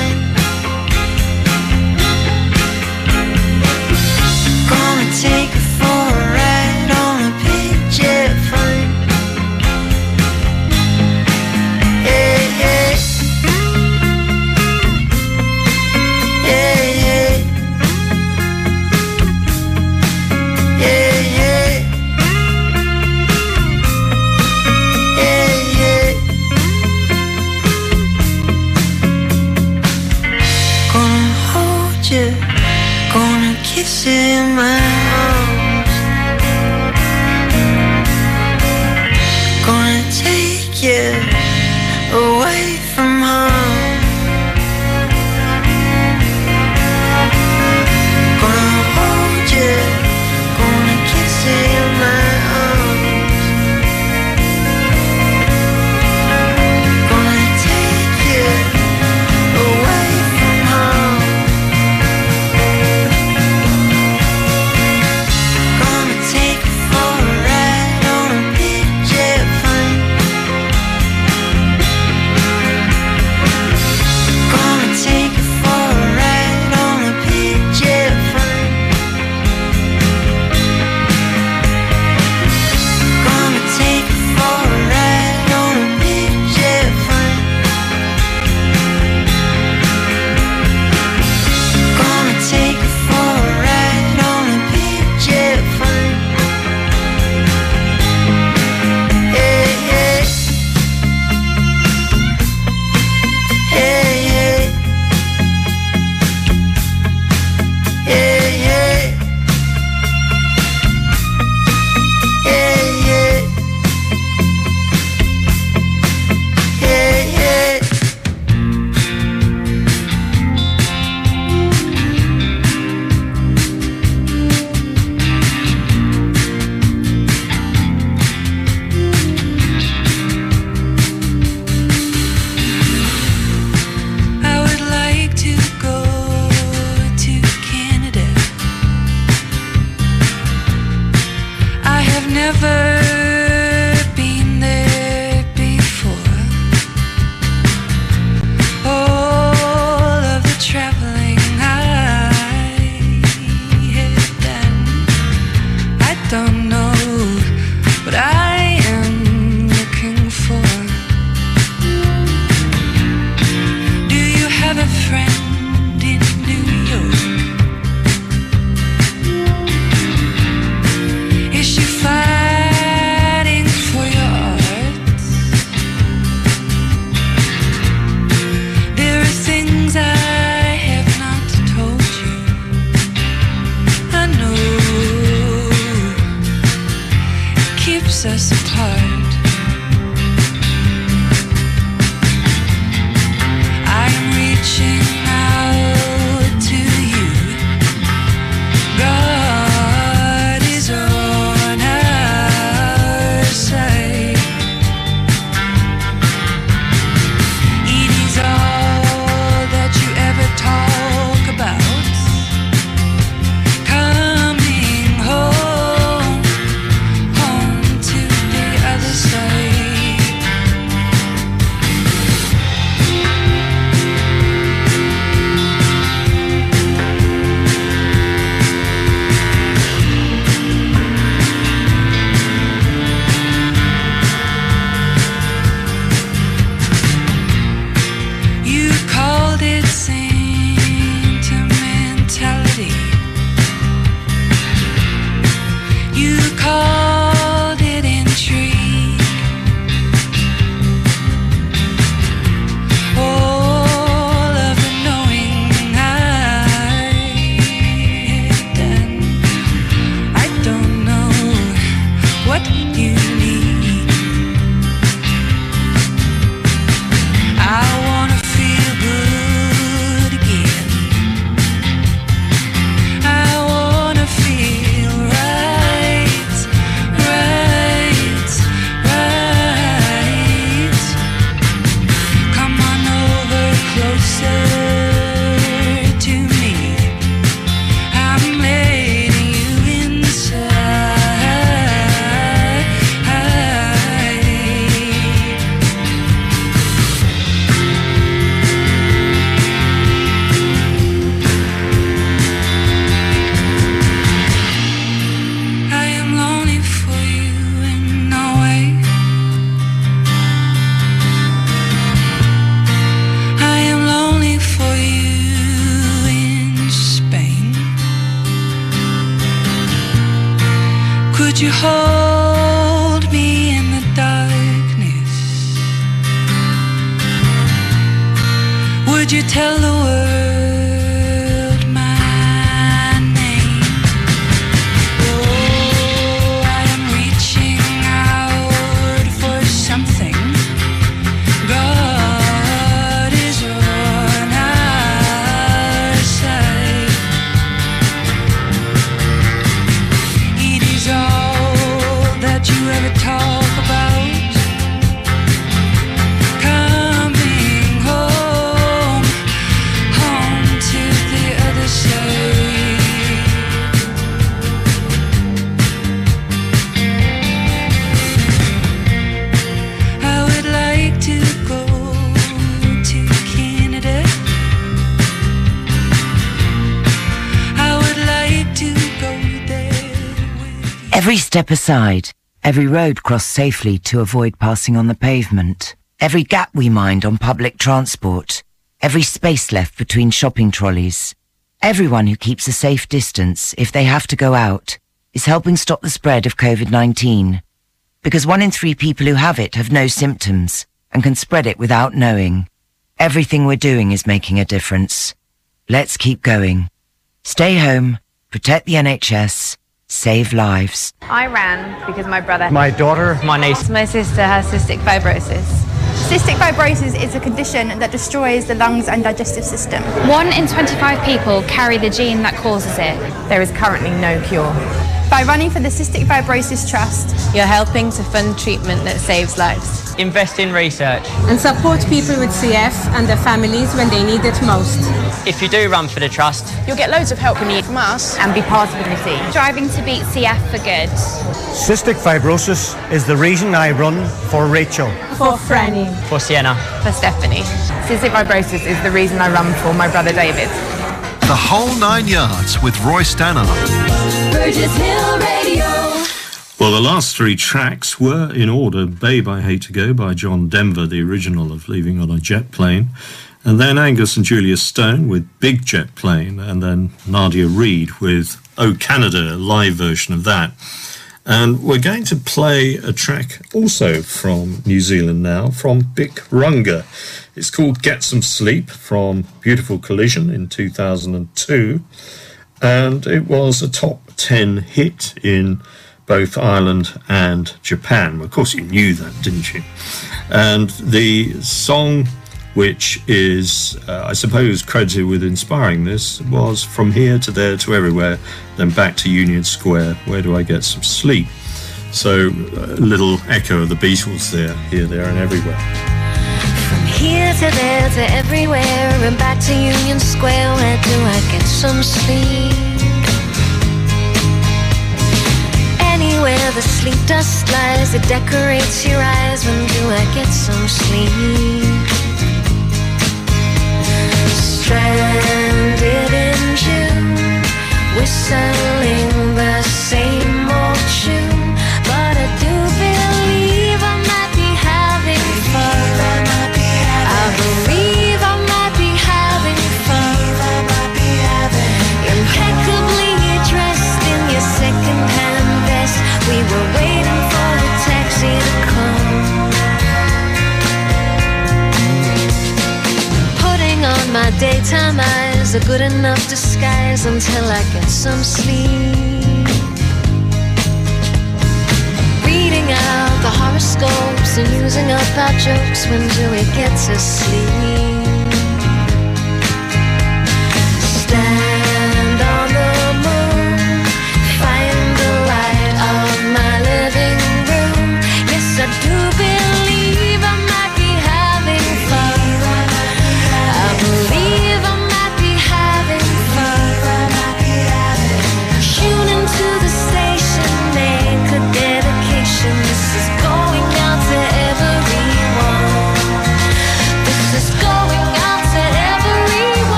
Would you tell the world my name? Oh, I am reaching out for something. God is on our side. It is all that you ever talk about. Every step aside, every road crossed safely to avoid passing on the pavement, every gap we mined on public transport, every space left between shopping trolleys. Everyone who keeps a safe distance, if they have to go out, is helping stop the spread of COVID-19, because 1 in 3 people who have it have no symptoms and can spread it without knowing. Everything we're doing is making a difference. Let's keep going. Stay home, protect the NHS, save lives. I ran because my brother, my daughter, my niece, my sister has cystic fibrosis. Cystic fibrosis is a condition that destroys the lungs and digestive system. 1 in 25 people carry the gene that causes it. There is currently no cure. By running for the Cystic Fibrosis Trust, you're helping to fund treatment that saves lives. Invest in research. And support people with CF and their families when they need it most. If you do run for the Trust, you'll get loads of help from us and be part of the team. Driving to beat CF for good. Cystic fibrosis is the reason I run for Rachel. For Franny. For Sienna. For Stephanie. Cystic fibrosis is the reason I run for my brother David. The Whole Nine Yards with Roy Stannard. Burgess Hill Radio. Well, the last three tracks were in order: Babe, I Hate to Go by John Denver, the original of Leaving on a Jet Plane, and then Angus and Julia Stone with Big Jet Plane, and then Nadia Reid with Oh Canada, a live version of that. And we're going to play a track also from New Zealand now, from Bic Runga. It's called Get Some Sleep, from Beautiful Collision in 2002. And it was a top 10 hit in both Ireland and Japan. Of course, you knew that, didn't you? And the song, which is, I suppose, credited with inspiring this, was From Here to There to Everywhere, then Back to Union Square, Where Do I Get Some Sleep? So a little echo of the Beatles there, Here, There and Everywhere. From here to there to everywhere and back to Union Square, where do I get some sleep? Anywhere the sleep dust lies, it decorates your eyes, when do I get some sleep? Stranded in June, whistling the same old tune, but I do believe I might be having fun. I believe I might be having fun. Impeccably dressed in your second-hand vest, we were waiting for the taxi to come. My daytime eyes are good enough disguise until I get some sleep. Reading out the horoscopes and using up our jokes, when do we get to sleep? Stand on the moon, find the light of my living room. Yes, I do believe I'm going.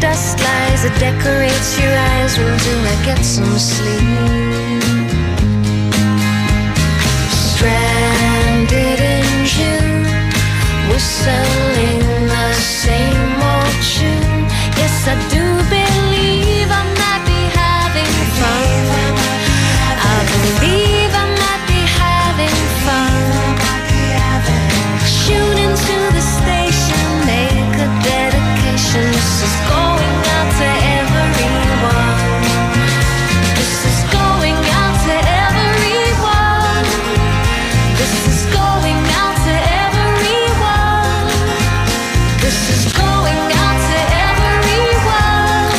dust lies, it decorates your eyes. Well, do I get some sleep? Stranded in June, whistling the same old tune. Yes, I do believe I might be having fun. I believe I might be having fun. Tune into the station, make a dedication. This is going out to everyone. This is going out to everyone. This is going out to everyone. This is going out to everyone.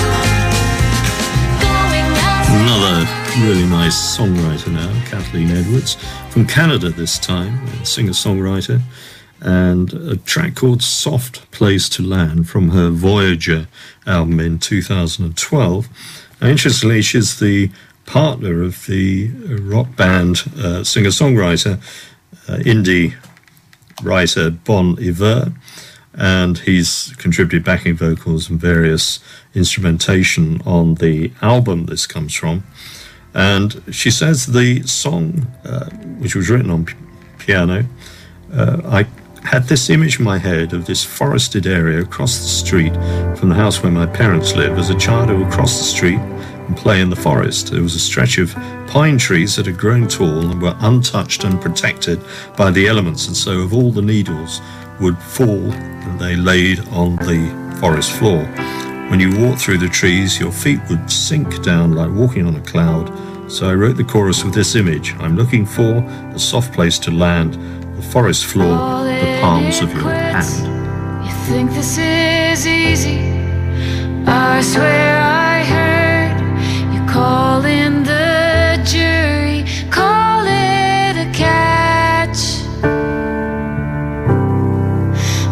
Going out to another really nice songwriter now, Kathleen Edwards, from Canada this time, a singer-songwriter. And a track called Soft Place to Land from her Voyager album in 2012. Now, interestingly, she's the partner of the rock band singer-songwriter, indie writer Bon Iver, and he's contributed backing vocals and various instrumentation on the album this comes from. And she says the song, which was written on piano, had this image in my head of this forested area across the street from the house where my parents live. As a child, I would cross the street and play in the forest. There was a stretch of pine trees that had grown tall and were untouched and protected by the elements, and so of all the needles would fall and they laid on the forest floor. When you walked through the trees, your feet would sink down like walking on a cloud. So I wrote the chorus with this image. I'm looking for a soft place to land, the forest floor, the palms of your hand. You think this is easy? I swear I heard you call in the jury, call it a catch.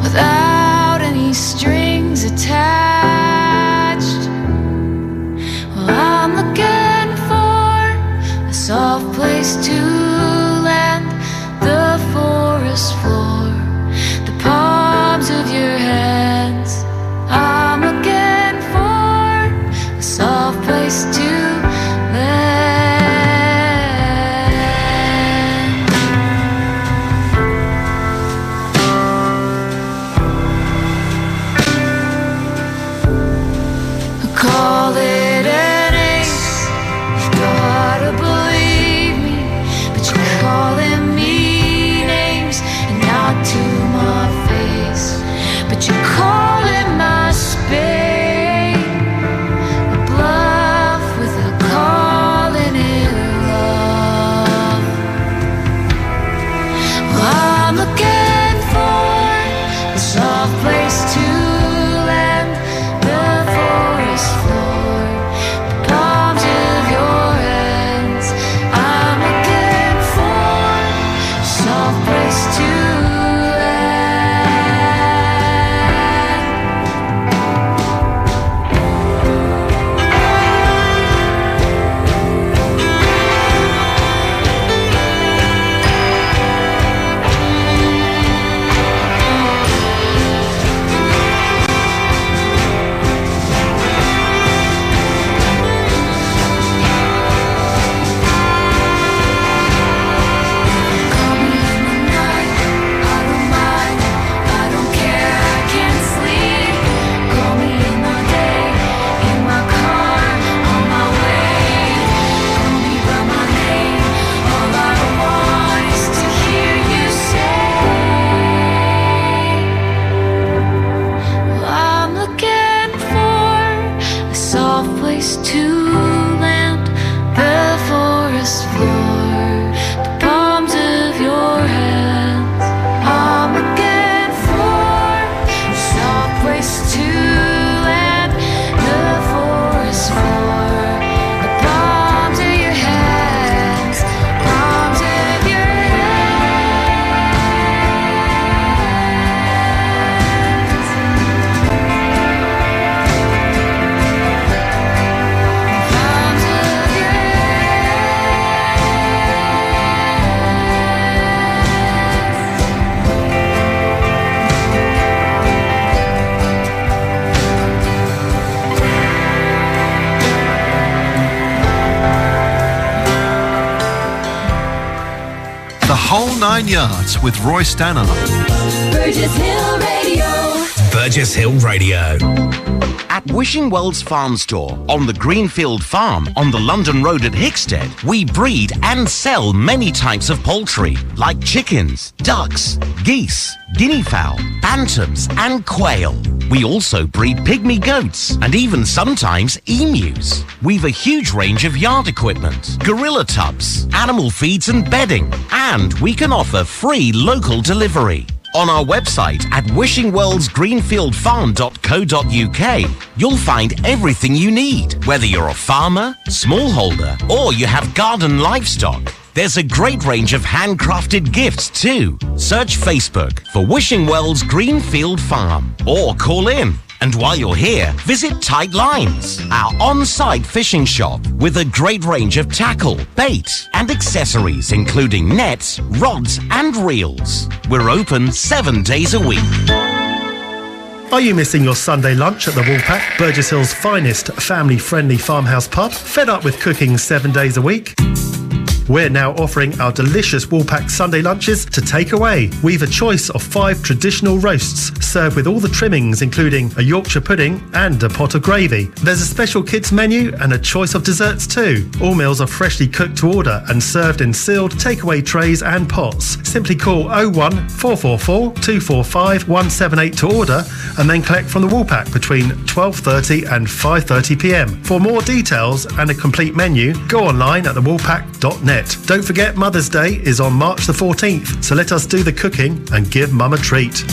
Without any strings attached. Well, I'm looking for a soft place to land, the forest floor, the palms of your hands. I'm looking for a soft place to 9 yards with Roy Stannard. Burgess Hill Radio. Burgess Hill Radio. At Wishing Wells Farm Store on the Greenfield Farm on the London Road at Hickstead, we breed and sell many types of poultry like chickens, ducks, geese, guinea fowl, bantams and quail. We also breed pygmy goats and even sometimes emus. We've a huge range of yard equipment, gorilla tubs, animal feeds and bedding, and we can offer free local delivery. On our website at wishingwellsgreenfieldfarm.co.uk, you'll find everything you need, whether you're a farmer, smallholder, or you have garden livestock. There's a great range of handcrafted gifts too. Search Facebook for Wishing Wells Greenfield Farm or call in. And while you're here, visit Tight Lines, our on-site fishing shop with a great range of tackle, bait and accessories including nets, rods and reels. We're open 7 days a week. Are you missing your Sunday lunch at the Woolpack, Burgess Hill's finest family-friendly farmhouse pub? Fed up with cooking 7 days a week? We're now offering our delicious Woolpack Sunday lunches to take away. We've a choice of 5 traditional roasts, served with all the trimmings, including a Yorkshire pudding and a pot of gravy. There's a special kids menu and a choice of desserts too. All meals are freshly cooked to order and served in sealed takeaway trays and pots. Simply call 01 444 245 178 to order, and then collect from the Woolpack between 12:30 and 5:30pm. For more details and a complete menu, go online at thewoolpack.net. Don't forget, Mother's Day is on March the 14th, so let us do the cooking and give Mum a treat.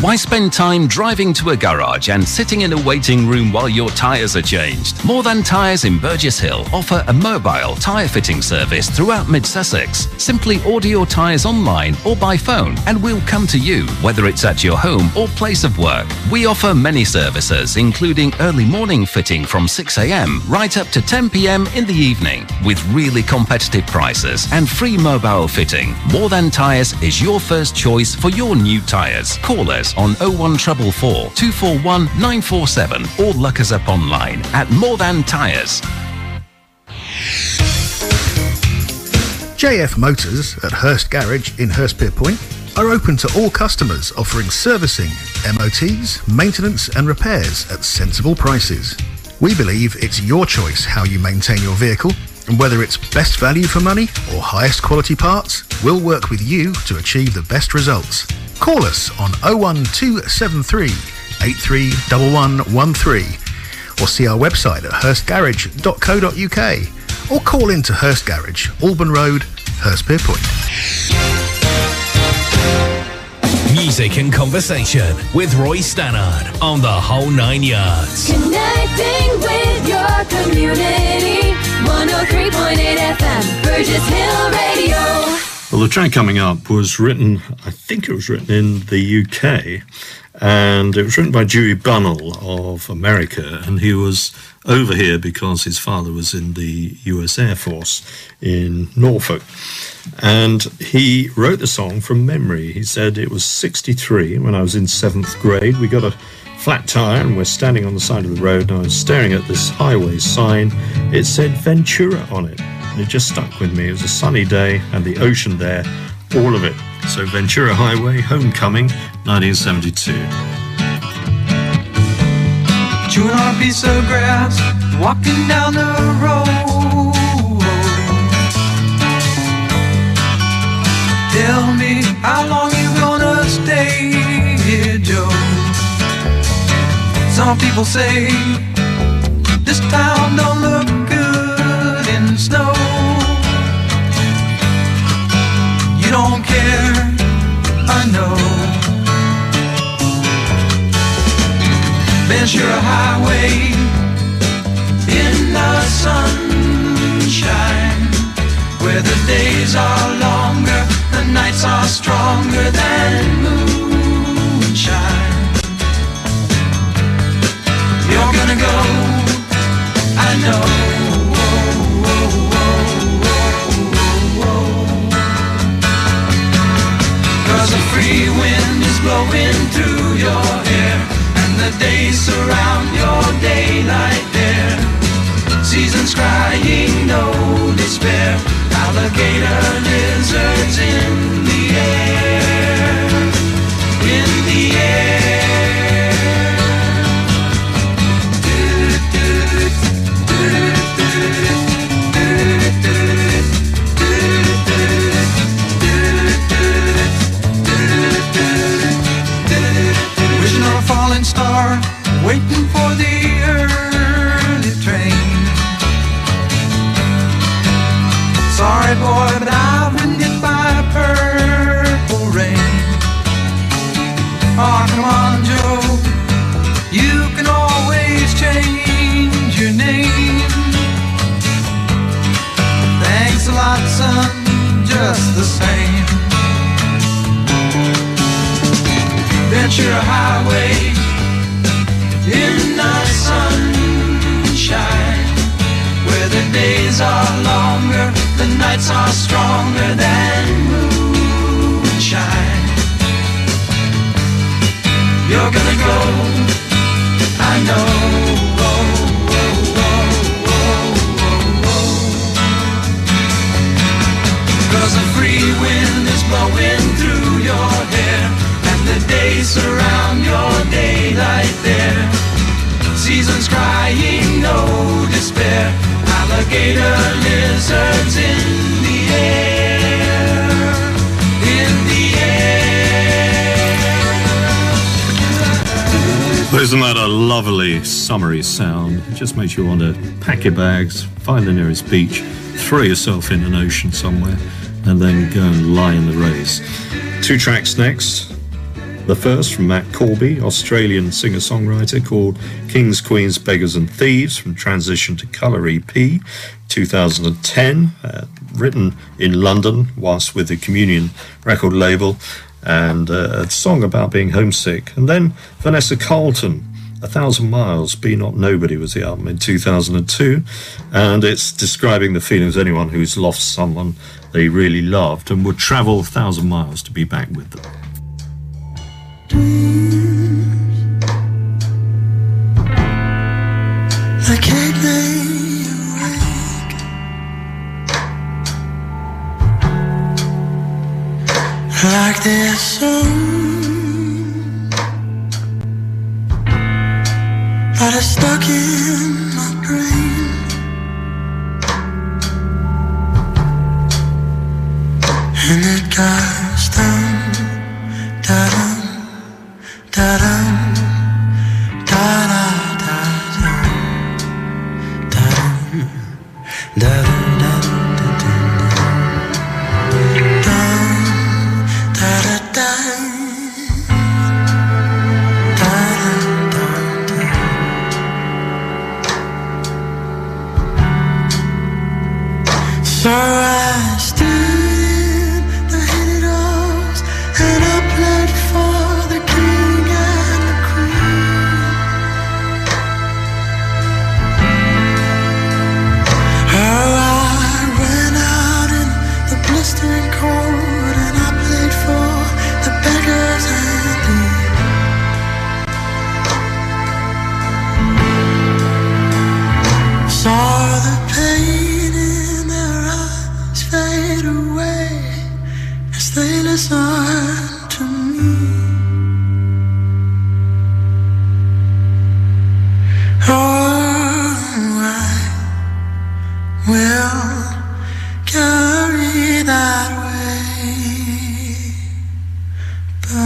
Why spend time driving to a garage and sitting in a waiting room while your tyres are changed? More Than Tyres in Burgess Hill offer a mobile tyre fitting service throughout Mid-Sussex. Simply order your tyres online or by phone and we'll come to you, whether it's at your home or place of work. We offer many services, including early morning fitting from 6 a.m. right up to 10 p.m. in the evening, with really competitive prices and free mobile fitting. More Than Tyres is your first choice for your new tyres. Call us on 01444 241 947 or look us up online at More Than Tyres. JF Motors at Hurst Garage in Hurstpier Point are open to all customers, offering servicing, MOTs, maintenance and repairs at sensible prices. We believe it's your choice how you maintain your vehicle, and whether it's best value for money or highest quality parts, we'll work with you to achieve the best results. Call us on 01273 831113 or see our website at hurstgarage.co.uk, or call into Hurst Garage, Alban Road, Hurstpier Point. Music and conversation with Roy Stannard on The Whole Nine Yards. Connecting with your community, 103.8 FM, Burgess Hill Radio. Well, the track coming up was written, I think it was written in the UK, and it was written by Dewey Bunnell of America, and he was over here because his father was in the US Air Force in Norfolk, and he wrote the song from memory. He said, it was 63 when I was in 7th grade. We got a flat tire and we're standing on the side of the road, and I was staring at this highway sign. It said Ventura on it. It just stuck with me. It was a sunny day and the ocean there, all of it. So Ventura Highway, Homecoming, 1972. Chewing on a piece of grass, walking down the road. Tell me how long you gonna stay here, Joe. Some people say this town don't look good in snow. You don't care, I know. Ventura Highway in the sunshine, where the days are longer, the nights are stronger than moonshine. You're gonna go, I know. The free wind is blowing through your hair, and the days surround your daylight there. Seasons crying, no despair. alligator lizards in the air, in the air. Wishing on a falling star, waiting for the early train. Sorry boy, but I've been hit by a purple rain. Oh, come on Joe, you can always change your name. Thanks a lot son, just the same. Venture highway in the sunshine, where the days are longer, the nights are stronger than moonshine. You're gonna go, I know. Oh, oh, oh, oh, oh, oh. 'Cause a free wind is blowing through your hair, and the days surround your daylight there. Seasons crying, no despair. Alligator lizards in the air, in the air. Isn't that a lovely summery sound? It just makes you want to pack your bags, find the nearest beach, throw yourself in an ocean somewhere, and then go and lie in the rays. Two tracks next. The first from Matt Corby, Australian singer-songwriter, called Kings, Queens, Beggars and Thieves from Transition to Colour EP 2010, written in London whilst with the Communion record label, and a song about being homesick. And then Vanessa Carlton, A Thousand Miles, Be Not Nobody was the album in 2002, and it's describing the feeling of anyone who's lost someone they really loved and would travel 1,000 miles to be back with them. I can't lay awake. Like this song that is stuck in my brain. And it goes down, da-dum, da-dum, da-da. Da da da da da da da da da da da. So I stood in the heated halls and I played for the king and the queen. Oh, saw the pain in their eyes fade away as they listened to me. Oh, I will carry that way by.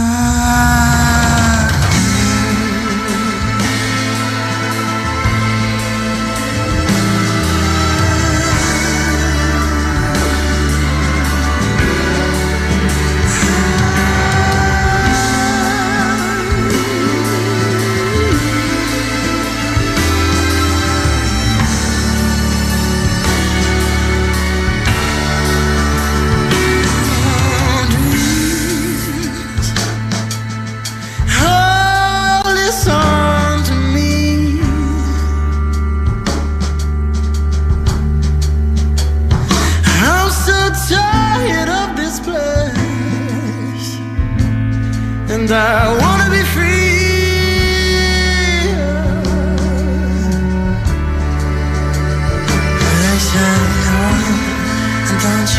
I wanna be free. I said, no, don't you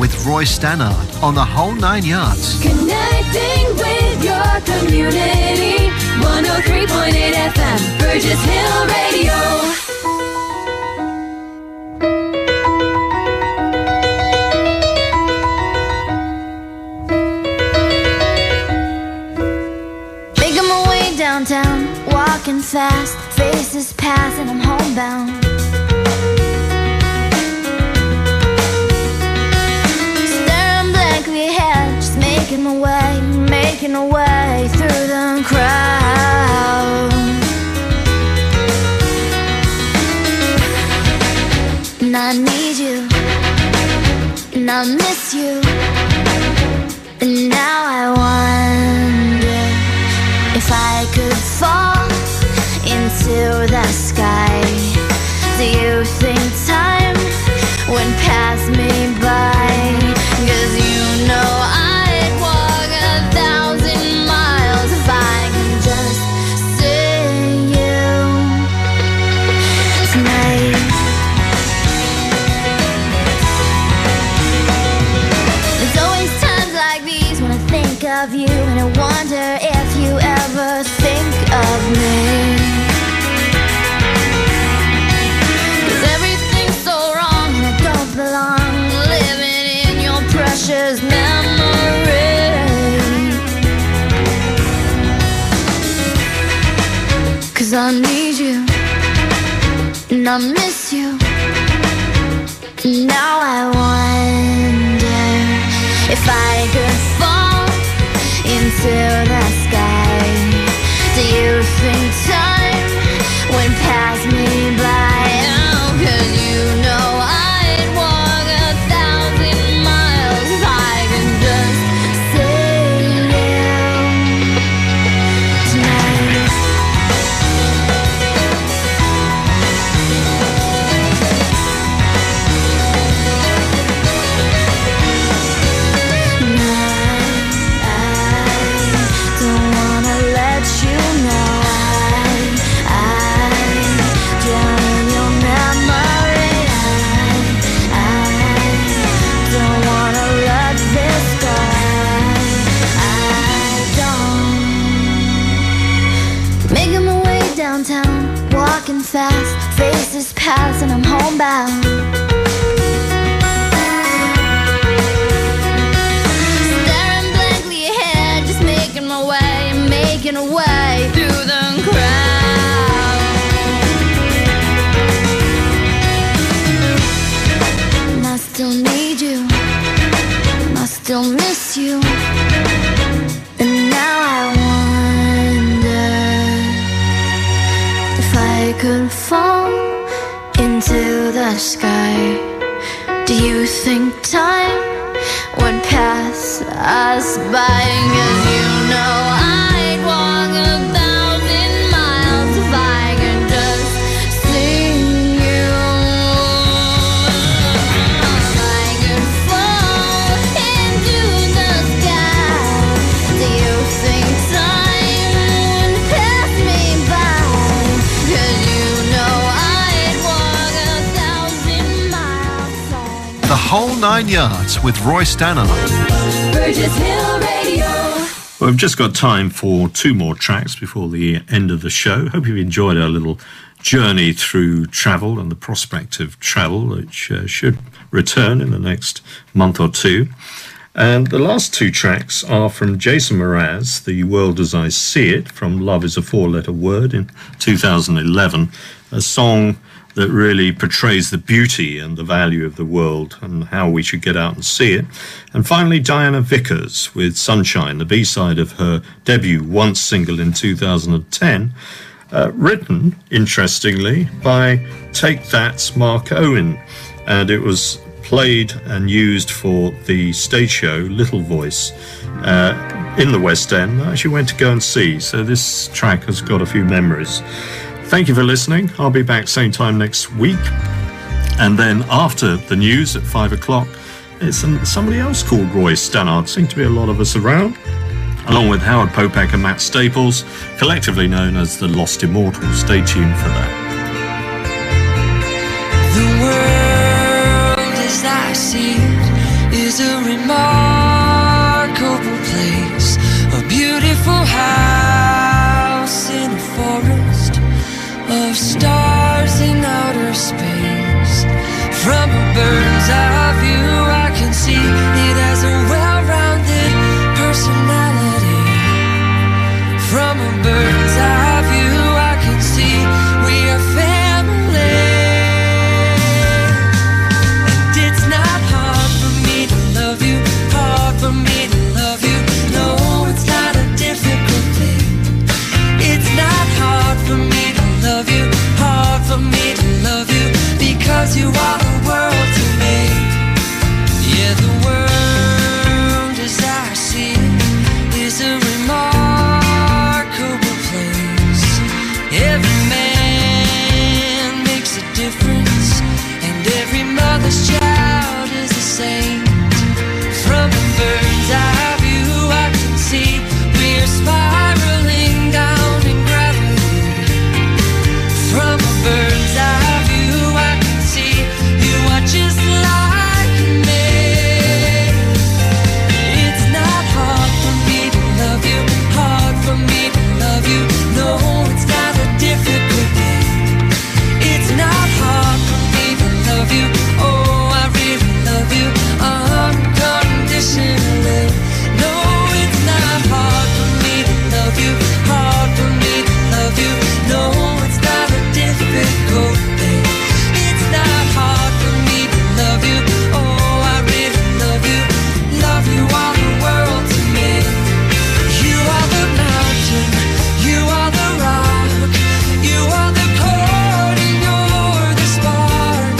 With Roy Stannard on The Whole Nine Yards. Connecting with your community. 103.8 FM, Burgess Hill Radio. Making my way downtown, walking fast, faces pass and I'm homebound. Making a way through the crowd. And I need you, and I miss you, and now I wonder if I could fall into the sky. Do you think time would pass me by? 'Cause you know I'd walk a thousand. Of you, and I wonder if you ever think of me. 'Cause everything's so wrong and I don't belong, living in your precious memory. 'Cause I need you, and I miss you, and now I wonder if I could to the sky. Do you think time would pass me by? Oh, 'cause you know I'd walk 1,000 miles if I could just see you tonight. Fast, faces pass and I'm homebound. Staring blankly ahead, just making my way, making a way through the crowd. And I still need you, and I still miss you. Could fall into the sky. Do you think time would pass us by? 'Cause you know I'd walk 1,000 miles if I could just see you. whole nine yards with Roy Stanner. Burgess Hill Radio. Well, we've just got time for two more tracks before the end of the show. Hope you've enjoyed our little journey through travel and the prospect of travel, which should return in the next month or two. And the last two tracks are from Jason Mraz, The World As I See It, from Love Is a Four-Letter Word in 2011, a song that really portrays the beauty and the value of the world and how we should get out and see it. And finally, Diana Vickers with Sunshine, the B-side of her debut Once single in 2010, written, interestingly, by Take That's Mark Owen, and it was played and used for the stage show Little Voice in the West End. I actually went to go and see, so this track has got a few memories. Thank you for listening. I'll be back same time next week. And then after the news at 5 o'clock, it's somebody else called Roy Stannard. Seem to be a lot of us around, along with Howard Popak and Matt Staples, collectively known as the Lost Immortals. Stay tuned for that. The world as I see it is a remarkable place, a beautiful house in a forest of stars in outer space. From a bird's eye view I can see it as a well-rounded personality. From a bird's eye view I can see we are family. For me to love you, no, it's not a difficult thing. It's not hard for me to love you, hard for me to love you, because you are the world to me. Yeah, the world as I see it is a remarkable place. Every man makes a difference, and every mother's child is the same. From a bird's eye view I can see we're spiraling down in gravity. From a bird's eye view I can see you are just like me. It's not hard for me to love you, hard for me to love you, no, it's not a difficult thing. It's not hard for me to love you, oh, I really love you, unconditionally. No, it's not hard for me to love you, hard for me to love you, no, it's not a difficult thing. It's not hard for me to love you, oh, I really love you all the world to me. You are the mountain, you are the rock, you are the cord and you're the spark.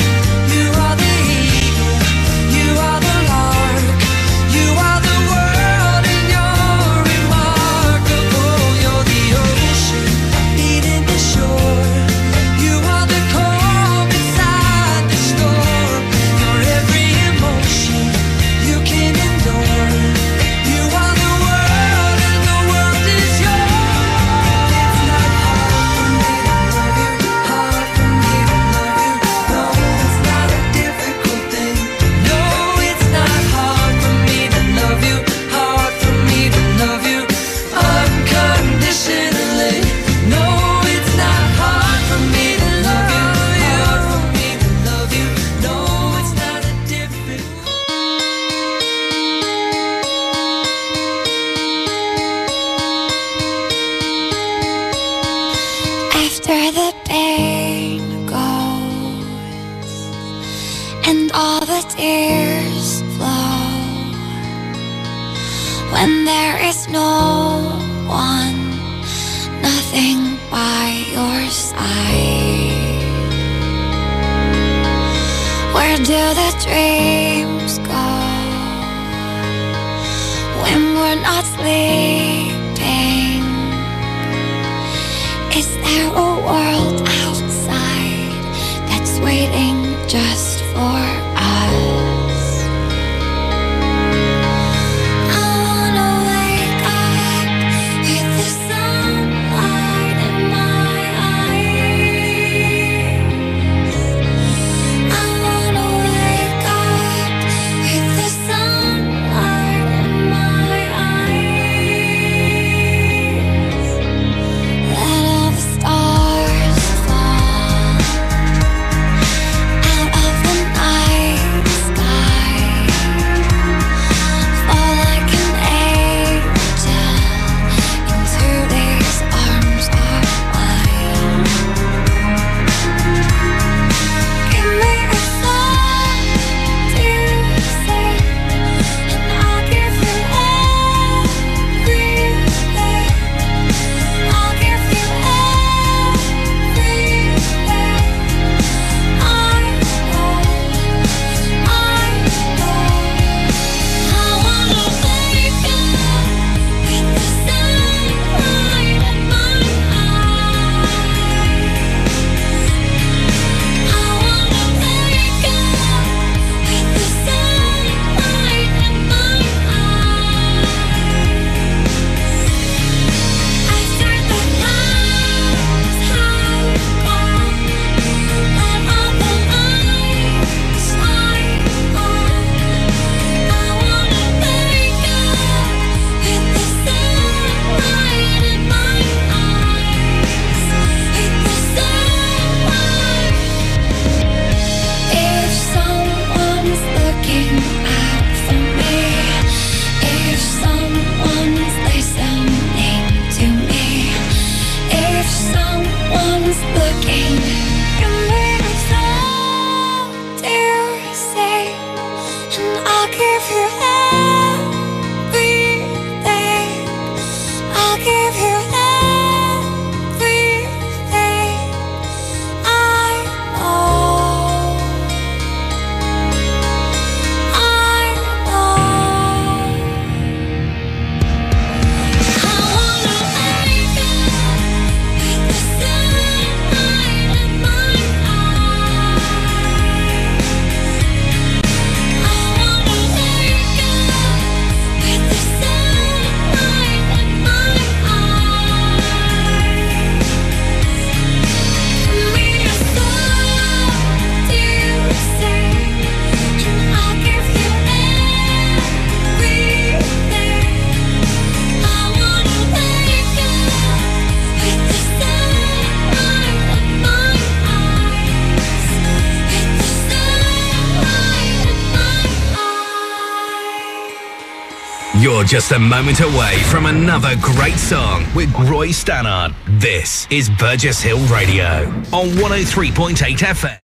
You are the eagle, you are the You're just a moment away from another great song with Roy Stannard. This is Burgess Hill Radio on 103.8 FM.